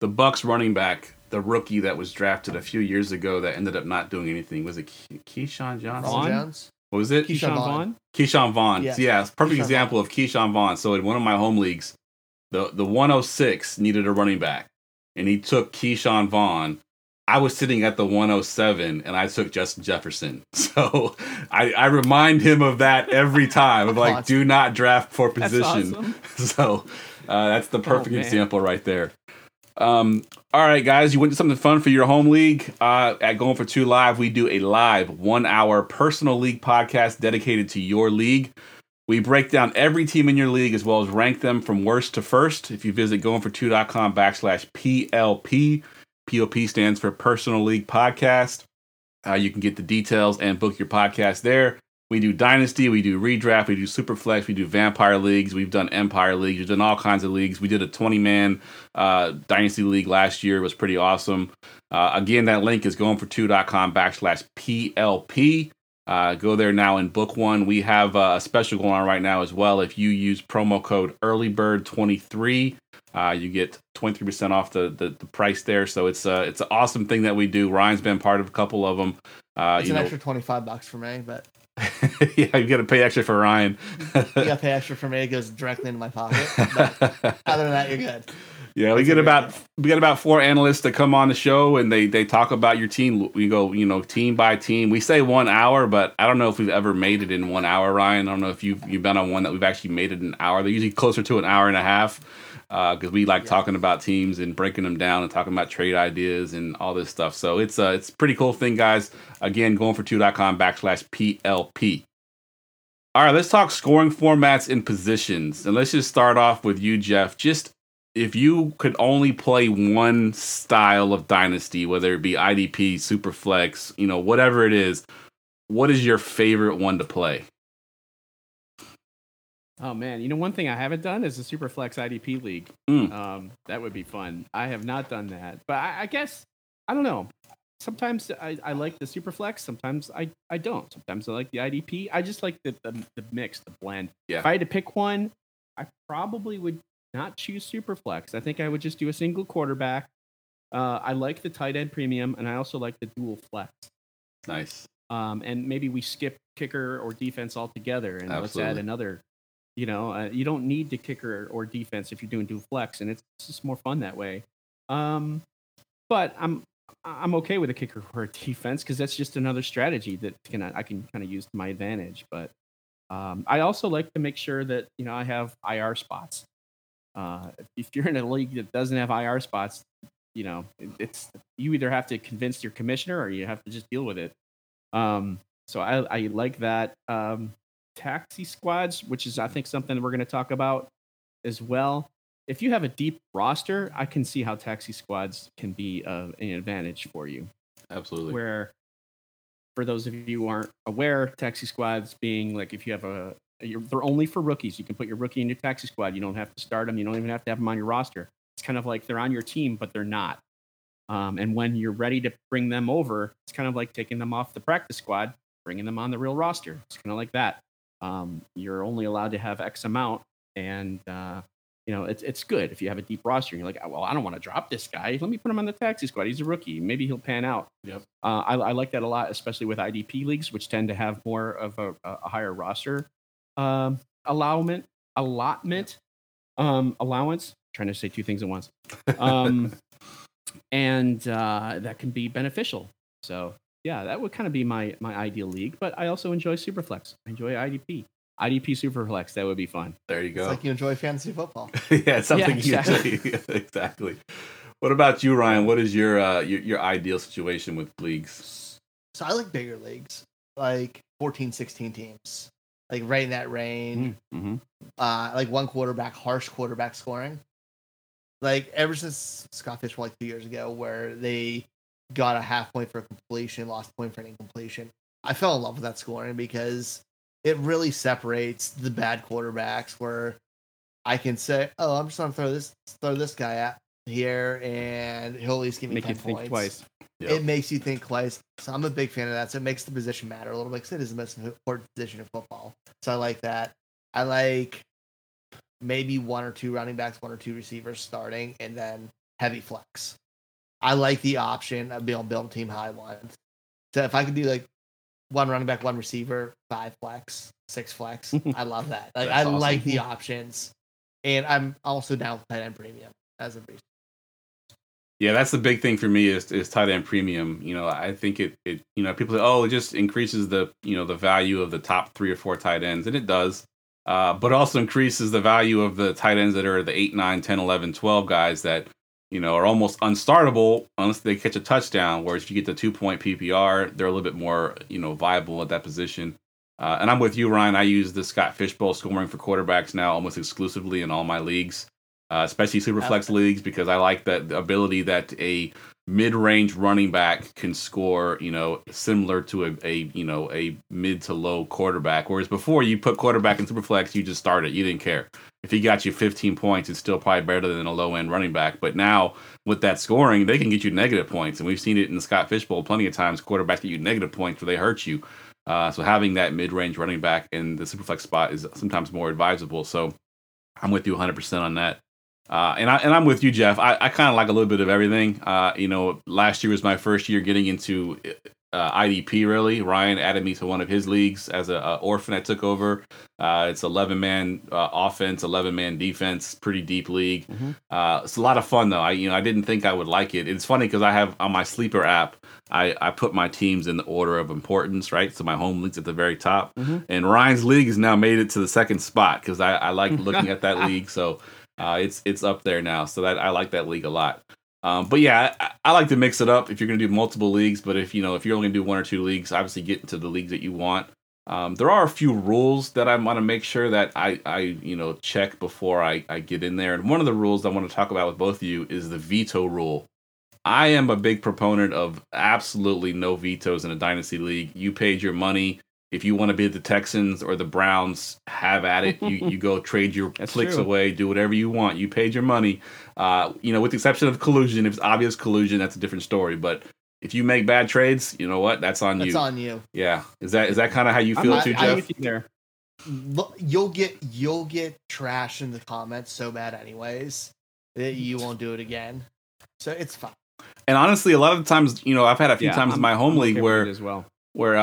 the Bucks running back, the rookie that was drafted a few years ago that ended up not doing anything. Was it Keyshawn Johnson? What was it? Keyshawn Vaughn? Keyshawn Vaughn. Yeah, it's a perfect example of Keyshawn Vaughn. So in one of my home leagues, the 106 needed a running back, and he took Keyshawn Vaughn, I was sitting at the 107 and I took Justin Jefferson. So I remind him of that every time. I'm like, awesome. Do not draft for position. That's awesome. So that's the perfect example right there. All right, guys, you went to something fun for your home league. At Going For Two Live, we do a live 1 hour personal league podcast dedicated to your league. We break down every team in your league as well as rank them from worst to first. If you visit goingfor2.com/PLP, PLP stands for Personal League Podcast. You can get the details and book your podcast there. We do Dynasty, we do Redraft, we do Superflex, we do Vampire Leagues, we've done Empire Leagues, we've done all kinds of leagues. We did a 20-man Dynasty League last year. It was pretty awesome. Again, that link is goingfor2.com/PLP. Go there now and book one. We have a special going on right now as well. If you use promo code EARLYBIRD23, you get 23% off the price there. So it's an awesome thing that we do. Ryan's been part of a couple of them. It's an extra $25 for me, but... Yeah, you got to pay extra for Ryan. You got to pay extra for me. It goes directly into my pocket. But other than that, you're good. Yeah, we get about four analysts that come on the show and they talk about your team. We go, team by team. We say 1 hour, but I don't know if we've ever made it in 1 hour, Ryan. I don't know if you've been on one that we've actually made it an hour. They're usually closer to an hour and a half because we like talking about teams and breaking them down and talking about trade ideas and all this stuff. So it's a pretty cool thing, guys. Again, goingfor2.com/PLP. All right, let's talk scoring formats and positions. And let's just start off with you, Jeff. Just if you could only play one style of Dynasty, whether it be IDP, Superflex, whatever it is, what is your favorite one to play? Oh, man. One thing I haven't done is a Superflex IDP league. That would be fun. I have not done that. But I guess, I don't know. Sometimes I like the Superflex. Sometimes I don't. Sometimes I like the IDP. I just like the mix, the blend. Yeah. If I had to pick one, I probably would not choose Superflex. I think I would just do a single quarterback. I like the tight end premium, and I also like the dual flex. Nice. And maybe we skip kicker or defense altogether, and Let's add another. You don't need the kicker or defense if you're doing dual flex, and it's just more fun that way. But I'm okay with a kicker or a defense because that's just another strategy that I can kind of use to my advantage. But I also like to make sure that I have IR spots. If you're in a league that doesn't have IR spots, it's you either have to convince your commissioner or you have to just deal with it. So I like that. Taxi squads, which is I think something we're going to talk about as well. If you have a deep roster, I can see how taxi squads can be an advantage for you. Absolutely. Where, for those of you who aren't aware, taxi squads being like if you have they're only for rookies. You can put your rookie in your taxi squad. You don't have to start them. You don't even have to have them on your roster. It's kind of like they're on your team, but they're not. And when you're ready to bring them over, it's kind of like taking them off the practice squad, bringing them on the real roster. It's kind of like that. You're only allowed to have X amount. And, it's good if you have a deep roster. And you're like, well, I don't want to drop this guy. Let me put him on the taxi squad. He's a rookie. Maybe he'll pan out. Yep. I like that a lot, especially with IDP leagues, which tend to have more of a higher roster. Allowance. I'm trying to say two things at once, and that can be beneficial. So yeah, that would kind of be my ideal league. But I also enjoy Superflex. I enjoy IDP Superflex. That would be fun. There you go. It's like you enjoy fantasy football. Yeah, it's something you enjoy. Exactly. What about you, Ryan? What is your ideal situation with leagues? So I like bigger leagues, like 14, 16 teams. Like right in that range, like one quarterback, harsh quarterback scoring. Like ever since Scott Fishbowl, like 2 years ago, where they got a half point for a completion, lost a point for an incompletion. I fell in love with that scoring because it really separates the bad quarterbacks. Where I can say, "Oh, I'm just gonna throw this guy at here, and he'll at least give me Make 10 you points." Think twice. Yep. It makes you think twice. So I'm a big fan of that. So it makes the position matter a little bit because it is the most important position in football. So I like that. I like maybe one or two running backs, one or two receivers starting, and then heavy flex. I like the option of being able to build a team high ones. So if I could do like one running back, one receiver, 5 flex, 6 flex, I love that. Like I awesome. Like the options. And I'm also down with tight end premium as a reason. Yeah, that's the big thing for me is tight end premium. You know, I think it you know, people say, oh, it just increases the, you know, the value of the top 3 or 4 tight ends, and it does. But also increases the value of the tight ends that are the 8, 9, 10, 11, 12 guys that, you know, are almost unstartable unless they catch a touchdown, whereas if you get the 2-point PPR, they're a little bit more, you know, viable at that position. And I'm with you, Ryan. I use the Scott Fishbowl scoring for quarterbacks now almost exclusively in all my leagues. Especially Superflex leagues, because I like that the ability that a mid-range running back can score, you know, similar to a mid to low quarterback. Whereas before, you put quarterback in Superflex, you just started. You didn't care. If he got you 15 points, it's still probably better than a low-end running back. But now, with that scoring, they can get you negative points. And we've seen it in the Scott Fishbowl plenty of times. Quarterbacks get you negative points where they hurt you. So having that mid-range running back in the Superflex spot is sometimes more advisable. So I'm with you 100% on that. And I'm with you, Jeff. I kind of like a little bit of everything. You know, last year was my first year getting into IDP, really. Ryan added me to one of his leagues as an orphan I took over. It's 11-man offense, 11-man defense, pretty deep league. Mm-hmm. It's a lot of fun, though. I didn't think I would like it. It's funny because I have on my Sleeper app, I put my teams in the order of importance, right? So my home league's at the very top. Mm-hmm. And Ryan's league has now made it to the second spot because I like looking at that league, so... It's up there now, so that I like that league a lot. But yeah, I like to mix it up if you're going to do multiple leagues. But if you're only going to do 1 or 2 leagues, obviously get into the leagues that you want. There are a few rules that I want to make sure that I check before I get in there. And one of the rules I want to talk about with both of you is the veto rule. I am a big proponent of absolutely no vetoes in a dynasty league. You paid your money. If you want to be the Texans or the Browns, have at it. You go trade your clicks away, do whatever you want. You paid your money. With the exception of collusion, if it's obvious collusion, that's a different story. But if you make bad trades, you know what? That's on you. Yeah. Is that kind of how you feel too, Jeff? You'll get trash in the comments so bad anyways that you won't do it again. So it's fine. And honestly, a lot of the times, I've had a few times in my home league where as well. Where,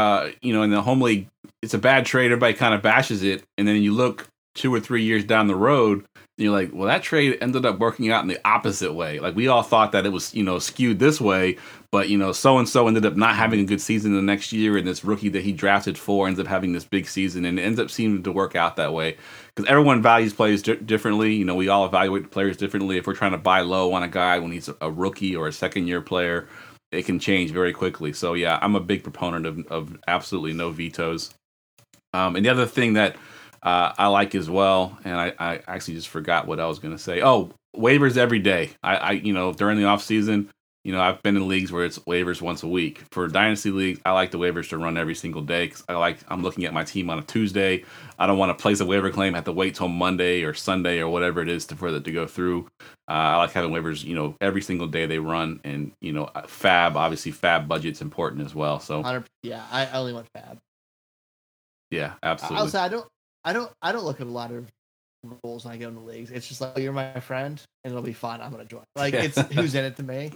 in the home league, it's a bad trade. Everybody kind of bashes it. And then you look 2 or 3 years down the road, and you're like, well, that trade ended up working out in the opposite way. Like, we all thought that it was, skewed this way. But, so-and-so ended up not having a good season the next year. And this rookie that he drafted for ends up having this big season. And it ends up seeming to work out that way. Because everyone values players differently. We all evaluate players differently. If we're trying to buy low on a guy when he's a rookie or a second-year player, it can change very quickly. So yeah, I'm a big proponent of absolutely no vetoes. And the other thing that I like as well, and I actually just forgot what I was going to say. Oh, waivers every day. I during the off season, I've been in leagues where it's waivers once a week. For dynasty leagues, I like the waivers to run every single day because I'm looking at my team on a Tuesday. I don't want to place a waiver claim, have to wait till Monday or Sunday or whatever it is for it to go through. I like having waivers, every single day they run, and fab budget's important as well. So yeah, I only want fab. Yeah, absolutely. Also, I don't look at a lot of rules when I go into leagues. It's just like, you're my friend, and it'll be fun. I'm gonna join. Like, it's who's in it to me.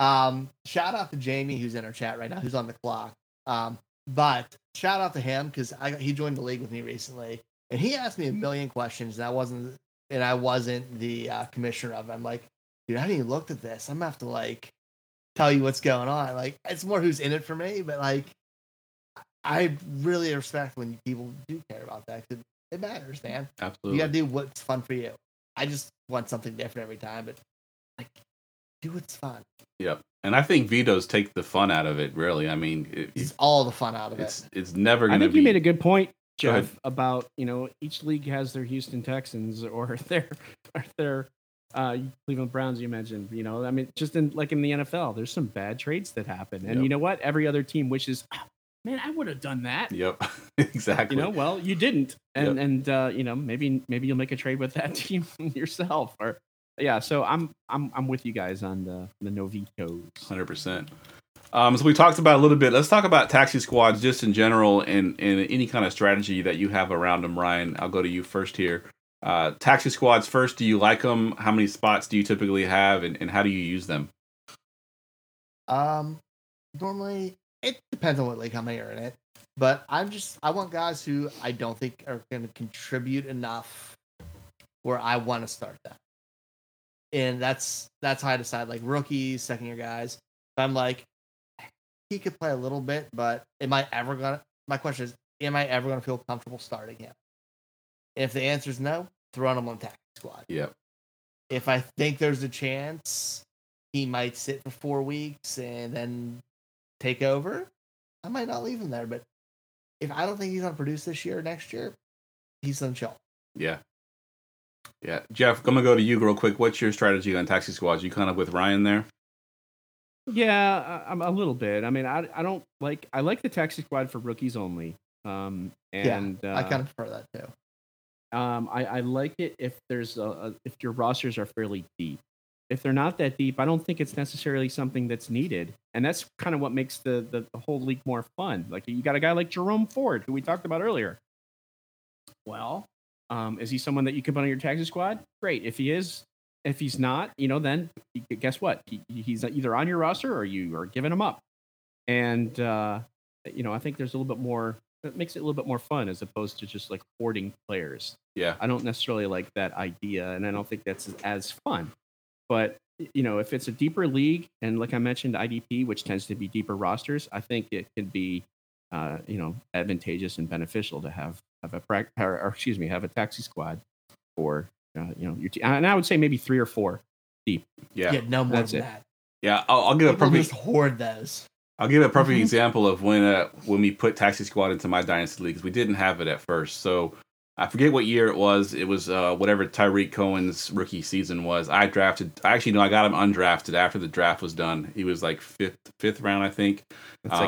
Shout out to Jamie, who's in our chat right now, who's on the clock. But shout out to him because he joined the league with me recently, and he asked me a million questions, and I wasn't the commissioner of it. I'm like, dude, I haven't even looked at this. I'm gonna have to tell you what's going on. Like, it's more who's in it for me, but I really respect when people do care about that. It matters, man. Absolutely. You gotta do what's fun for you. I just want something different every time, but do what's fun. Yep. And I think vetoes take the fun out of it, really. I mean, it's all the fun out of it. It's never going to be. I think you made a good point, Jeff, about, each league has their Houston Texans or their Cleveland Browns, you mentioned. Just in the NFL, there's some bad trades that happen. And yep. You know what? Every other team wishes, man, I would have done that. Yep, exactly. Well, you didn't. And, yep. Maybe you'll make a trade with that team yourself. Or, yeah, so I'm with you guys on the no vetoes. 100%. So we talked about a little bit. Let's talk about taxi squads just in general and any kind of strategy that you have around them, Ryan. I'll go to you first here. Taxi squads first. Do you like them? How many spots do you typically have, and how do you use them? Normally, it depends on what league, how many are in it. But I want guys who I don't think are going to contribute enough where I want to start that. And that's how I decide, like, rookies, second year guys. So I'm like, he could play a little bit, but my question is, am I ever gonna feel comfortable starting him? If the answer is no, throw him on tackle squad. Yeah. If I think there's a chance he might sit for 4 weeks and then take over, I might not leave him there. But if I don't think he's gonna produce this year or next year, he's on chill. Yeah. Yeah. Jeff, I'm gonna go to you real quick. What's your strategy on taxi squads? You kind of with Ryan there? Yeah, I'm a little bit. I mean, I don't like, I like the taxi squad for rookies only. I kind of prefer that too. I like it if there's if your rosters are fairly deep. If they're not that deep, I don't think it's necessarily something that's needed. And that's kind of what makes the whole league more fun. Like, you got a guy like Jerome Ford, who we talked about earlier. Well, is he someone that you could put on your taxi squad? Great. If he is, if he's not, you know, then guess what? He's either on your roster or you are giving him up. And, you know, I think there's a little bit more, that makes it a little bit more fun as opposed to just like hoarding players. Yeah. I don't necessarily like that idea, and I don't think that's as fun. But, you know, if it's a deeper league, and like I mentioned, IDP, which tends to be deeper rosters, I think it can be, you know, advantageous and beneficial to have a taxi squad for, you know, your team. And I would say maybe 3 or 4 deep. Yeah. Yeah, no more that's than it. That. Yeah, I'll give people a perfect. Just hoard those. I'll give a perfect example of when we put taxi squad into my dynasty league, because we didn't have it at first. So I forget what year it was. It was whatever Tyreek Cohen's rookie season was. I got him undrafted after the draft was done. He was like fifth round, I think. That's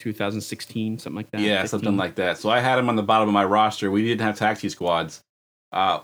2016, something like that? Yeah, 15. Something like that. So I had him on the bottom of my roster. We didn't have taxi squads.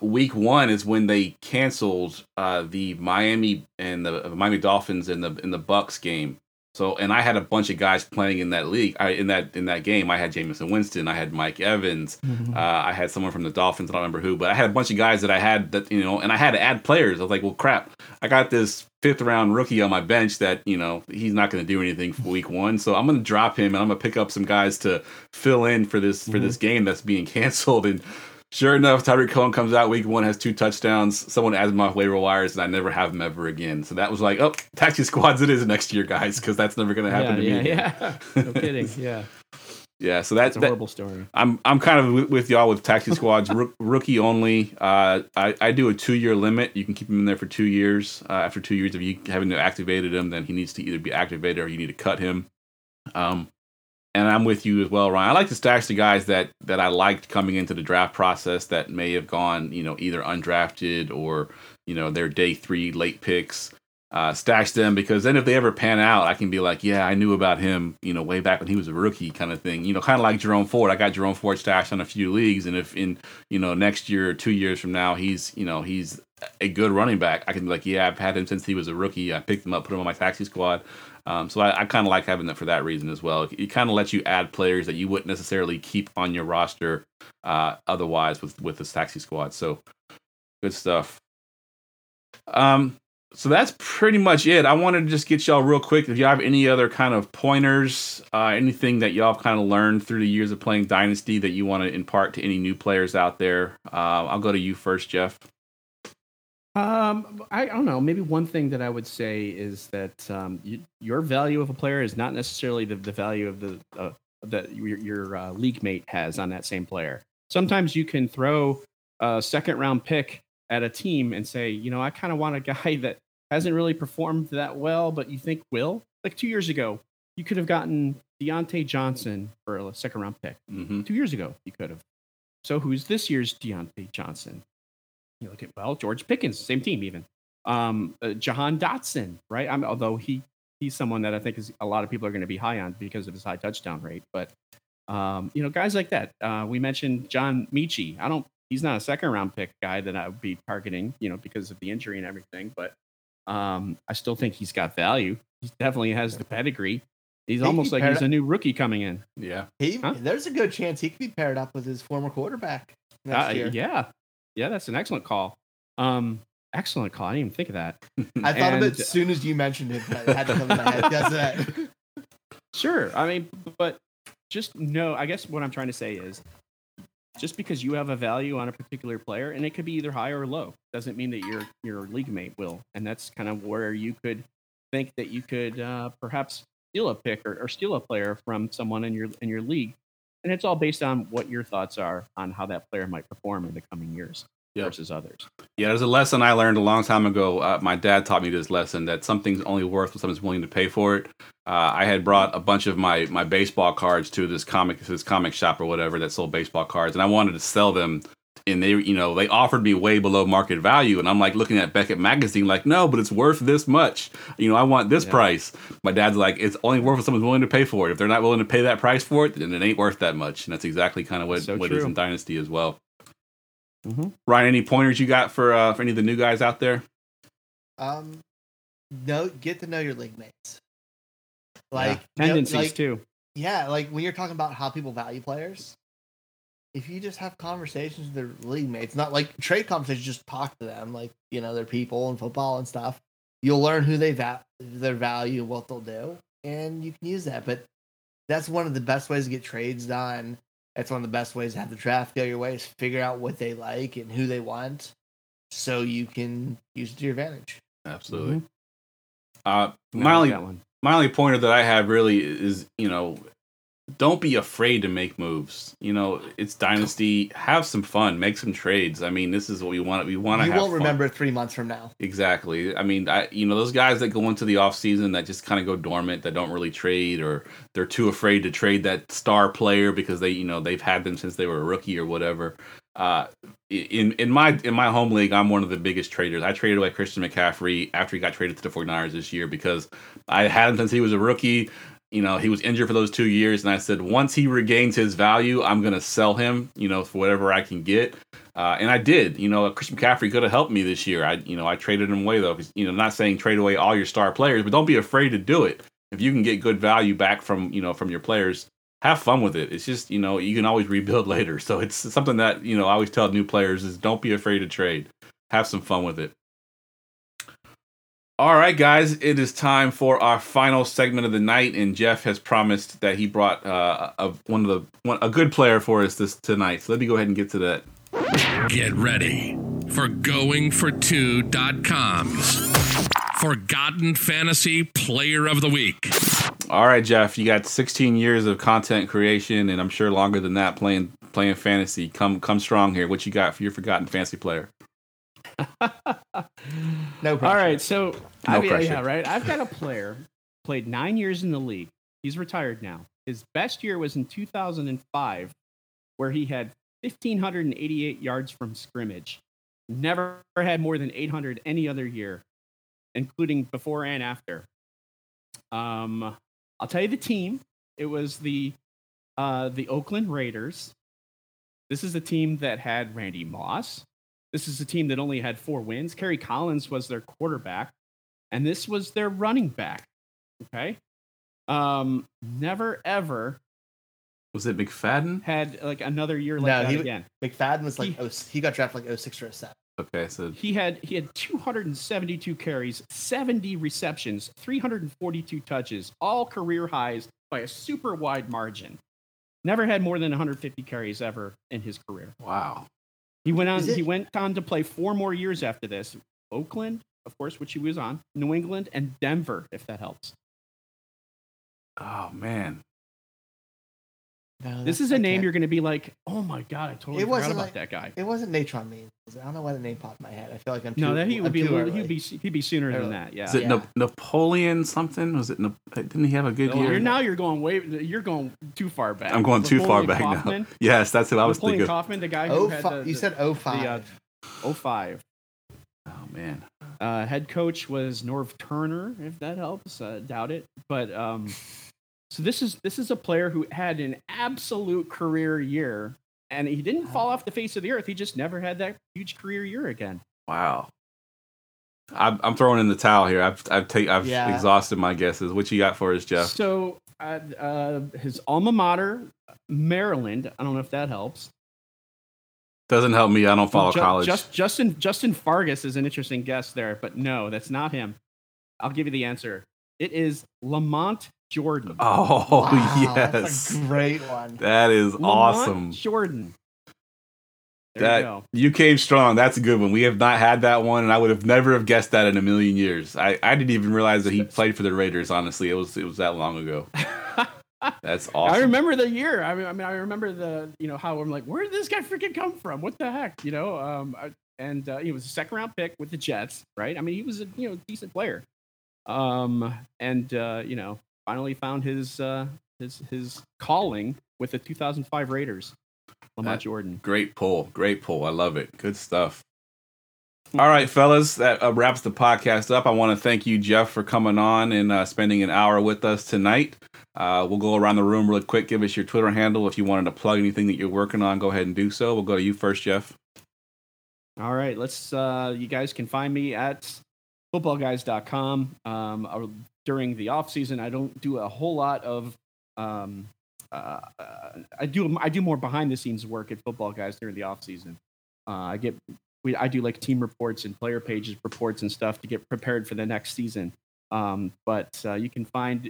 Week one is when they canceled the Miami and the Miami Dolphins and the Bucks game. So, and I had a bunch of guys playing in that league. In that game, I had Jameson Winston, I had Mike Evans, I had someone from the Dolphins, I don't remember who, but I had a bunch of guys that I had that, you know, and I had to add players. I was like, well, crap, I got this 5th round rookie on my bench that, you know, he's not going to do anything for week one. So I'm going to drop him and I'm going to pick up some guys to fill in for this for this game that's being canceled. And sure enough, Tyreek Cohen comes out week one, has 2 touchdowns. Someone adds him off waiver wires, and I never have him ever again. So that was like, oh, taxi squads it is next year, guys, because that's never going to happen to me. Yeah, no kidding. Yeah, yeah. So that's a horrible story. I'm kind of with y'all with taxi squads, rookie only. I do a 2-year limit. You can keep him in there for 2 years. After 2 years of you having to activated him, then he needs to either be activated or you need to cut him. And I'm with you as well, Ryan. I like to stash the guys that I liked coming into the draft process that may have gone, you know, either undrafted or, you know, their day 3 late picks. Stash them, because then if they ever pan out, I can be like, yeah, I knew about him, you know, way back when he was a rookie kind of thing. You know, kind of like Jerome Ford. I got Jerome Ford stashed on a few leagues. And if in, you know, next year or 2 years from now, he's a good running back, I can be like, yeah, I've had him since he was a rookie. I picked him up, put him on my taxi squad. So I kind of like having that for that reason as well. It kind of lets you add players that you wouldn't necessarily keep on your roster otherwise with this taxi squad. So good stuff. So that's pretty much it. I wanted to just get y'all real quick. If you have any other kind of pointers, anything that y'all have kind of learned through the years of playing Dynasty that you want to impart to any new players out there, I'll go to you first, Jeff. I don't know. Maybe one thing that I would say is that your value of a player is not necessarily the value of the that your league mate has on that same player. Sometimes you can throw a 2nd round pick at a team and say, you know, I kind of want a guy that hasn't really performed that well, but you think will. Like 2 years ago, you could have gotten Deontay Johnson for a 2nd round pick. Mm-hmm. 2 years ago, you could have. So who's this year's Deontay Johnson? You look at, well, George Pickens, same team even. Jahan Dotson, right? Although he's someone that I think is a lot of people are going to be high on because of his high touchdown rate. But, you know, guys like that. We mentioned John Michie. He's not a 2nd round pick guy that I would be targeting, you know, because of the injury and everything. But I still think he's got value. He definitely has the pedigree. He's almost like he's a new rookie coming in. Yeah. There's a good chance he could be paired up with his former quarterback next year. Yeah. Yeah, that's an excellent call. Excellent call. I didn't even think of that. I thought of it as soon as you mentioned it, but it had to come to my head. That's that. Sure. I mean, but just know, I guess what I'm trying to say is just because you have a value on a particular player, and it could be either high or low, doesn't mean that your league mate will. And that's kind of where you could think that you could perhaps steal a pick or steal a player from someone in your league. And it's all based on what your thoughts are on how that player might perform in the coming years versus others. Yeah, there's a lesson I learned a long time ago. My dad taught me this lesson, that something's only worth when someone's willing to pay for it. I had brought a bunch of my baseball cards to this comic shop or whatever that sold baseball cards, and I wanted to sell them, and they offered me way below market value, and I'm like looking at Beckett magazine like, no, but it's worth this much. I want this price. My dad's like, it's only worth what someone's willing to pay for it. If they're not willing to pay that price for it, then it ain't worth that much. And that's exactly kind of what it is in Dynasty as well. Mm-hmm. Ryan, any pointers you got for any of the new guys out there? No, get to know your league mates. Tendencies too. Yeah, like when you're talking about how people value players, if you just have conversations with their league mates, not like trade conversations, just talk to them, they're people and football and stuff. You'll learn who they their value, what they'll do, and you can use that. But that's one of the best ways to get trades done. That's one of the best ways to have the draft go your way, is figure out what they like and who they want, so you can use it to your advantage. Absolutely. Mm-hmm. My only pointer that I have really is, don't be afraid to make moves. It's Dynasty. Have some fun. Make some trades. I mean, this is what we want. We want to have fun. You won't remember 3 months from now. Exactly. I mean, those guys that go into the offseason that just kind of go dormant, that don't really trade, or they're too afraid to trade that star player because they, they've had them since they were a rookie or whatever. In my home league, I'm one of the biggest traders. I traded away Christian McCaffrey after he got traded to the 49ers this year because I had him since he was a rookie. He was injured for those 2 years, and I said, once he regains his value, I'm going to sell him, for whatever I can get. And I did. Christian McCaffrey could have helped me this year. I traded him away, though. 'Cause, not saying trade away all your star players, but don't be afraid to do it. If you can get good value back from your players, have fun with it. It's just, you can always rebuild later. So it's something that, I always tell new players is don't be afraid to trade. Have some fun with it. All right, guys, it is time for our final segment of the night, and Jeff has promised that he brought a good player for us tonight. So let me go ahead and get to that. Get ready for GoingForTwo.com's Forgotten Fantasy Player of the Week. All right, Jeff, you got 16 years of content creation, and I'm sure longer than that playing fantasy. Come strong here. What you got for your Forgotten Fantasy Player? No pressure. All right, so I've got a player, played 9 years in the league. He's retired now. His best year was in 2005, where he had 1,588 yards from scrimmage. Never had more than 800 any other year, including before and after. I'll tell you the team. It was the Oakland Raiders. This is a team that had Randy Moss. This is a team that only had 4 wins. Kerry Collins was their quarterback, and this was their running back. Okay. Never ever. Was it McFadden? Had like another year like that again. McFadden was like he got drafted like 06 or 07. Okay, so he had 272 carries, 70 receptions, 342 touches, all career highs by a super wide margin. Never had more than 150 carries ever in his career. Wow. He went on to play 4 more years after this. Oakland, of course, which he was on, New England, and Denver, if that helps. Oh, man. No, this is a name you're going to be like, oh, my God, I totally forgot about that guy. It wasn't Natron Means. I don't know why the name popped in my head. I feel like I'm too early. No, that he'd be sooner than that, yeah. Is it Napoleon something? Was it? Didn't he have a good year? You're going too far back. I'm going too far back now. Yes, that's what I was thinking. Napoleon Kaufman, the guy who had you said 05. 05. Oh, man. Head coach was Norv Turner, if that helps. Doubt it. But... So this is a player who had an absolute career year, and he didn't fall off the face of the earth. He just never had that huge career year again. Wow. I'm throwing in the towel here. I've exhausted my guesses. What you got for us, Jeff? So his alma mater, Maryland. I don't know if that helps. Doesn't help me. I don't follow college. Justin Fargas is an interesting guess there, but no, that's not him. I'll give you the answer. It is Lamont Jordan. Oh, wow, yes. That's a great one. That is awesome. Jordan. There you go. You came strong. That's a good one. We have not had that one, and I would have never have guessed that in a million years. I didn't even realize that he played for the Raiders. Honestly, it was that long ago. That's awesome. I remember the year. I mean, I remember the how I'm like, where did this guy freaking come from? What the heck, And he was a second round pick with the Jets, right? I mean, he was a decent player. Finally found his calling with the 2005 Raiders. Lamar Jordan. Great pull. I love it. Good stuff. All right, fellas, that wraps the podcast up. I want to thank you, Jeff, for coming on and spending an hour with us tonight. We'll go around the room really quick. Give us your Twitter handle. If you wanted to plug anything that you're working on, go ahead and do so. We'll go to you first, Jeff. All right, you guys can find me at footballguys.com. During the off season, I don't do a whole lot of I do more behind the scenes work at Football Guys during the off season. I do like team reports and player pages reports and stuff to get prepared for the next season. But you can find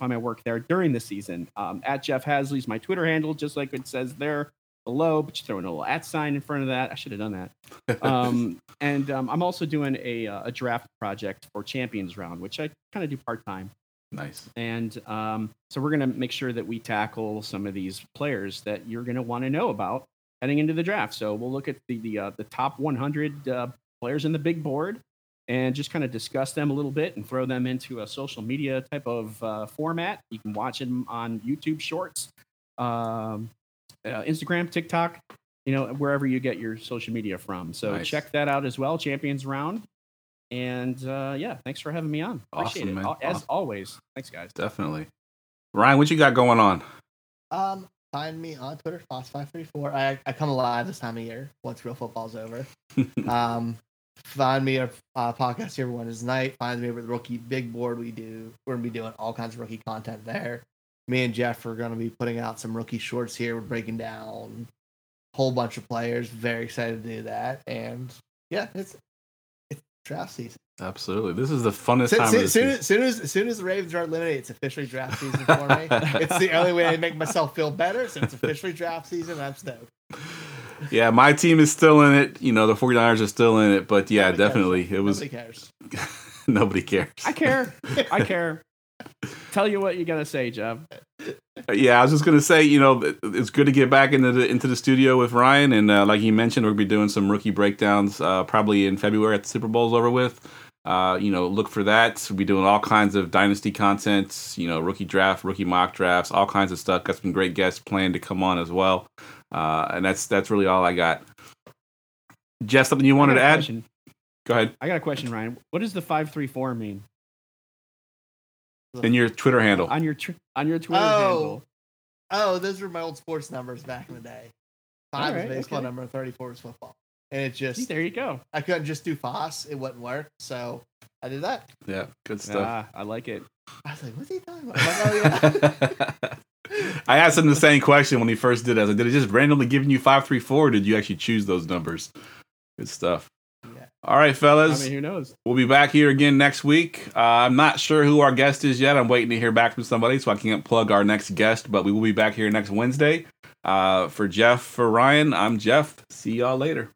my work there during the season. At Jeff Haseley is my Twitter handle, just like it says there below, but you throw in a little @ in front of that. I should have done that. I'm also doing a draft project for Champions Round, which I kind of do part time. Nice. And so we're going to make sure that we tackle some of these players that you're going to want to know about heading into the draft. So we'll look at the top 100 players in the big board and just kind of discuss them a little bit and throw them into a social media type of format. You can watch them on YouTube Shorts, Instagram, TikTok, wherever you get your social media from. So Check that out as well. Champions Round. And thanks for having me on. Appreciate it, man. As always. Thanks, guys. Definitely. Ryan, what you got going on? Find me on Twitter, Fox534. I come alive this time of year once real football's over. Find me a podcast here every Wednesday night. Find me over the Rookie Big Board. We're gonna be doing all kinds of rookie content there. Me and Jeff are gonna be putting out some rookie shorts here. We're breaking down a whole bunch of players. Very excited to do that. And yeah, it's draft season. Absolutely. This is the funnest time of the season. As soon as the Ravens are eliminated, it's officially draft season for me. It's the only way I make myself feel better. So it's officially draft season. I'm stoked. Yeah, my team is still in it. The 49ers are still in it. But yeah, definitely. Nobody cares. Nobody cares. I care. Tell you what you got to say, Jeff. Yeah, I was just going to say, it's good to get back into the studio with Ryan. And like he mentioned, we'll be doing some rookie breakdowns probably in February at the Super Bowl's over with. Look for that. We'll be doing all kinds of dynasty content, rookie draft, rookie mock drafts, all kinds of stuff. Got some great guests planned to come on as well. And that's really all I got. Jeff, something you wanted to add? Question. Go ahead. I got a question, Ryan. What does the 534 mean? In your Twitter handle. On your Twitter handle. Oh, those were my old sports numbers back in the day. 5 is baseball number, 34 is football. And it just... See, there you go. I couldn't just do FOSS. It wouldn't work. So I did that. Yeah, good stuff. I like it. I was like, what's he talking about? I asked him the same question when he first did it. I was like, did it just randomly give you 534 or did you actually choose those numbers? Good stuff. All right, fellas. Who knows? We'll be back here again next week. I'm not sure who our guest is yet. I'm waiting to hear back from somebody, so I can't plug our next guest, but we will be back here next Wednesday. For Jeff, for Ryan, I'm Jeff. See y'all later.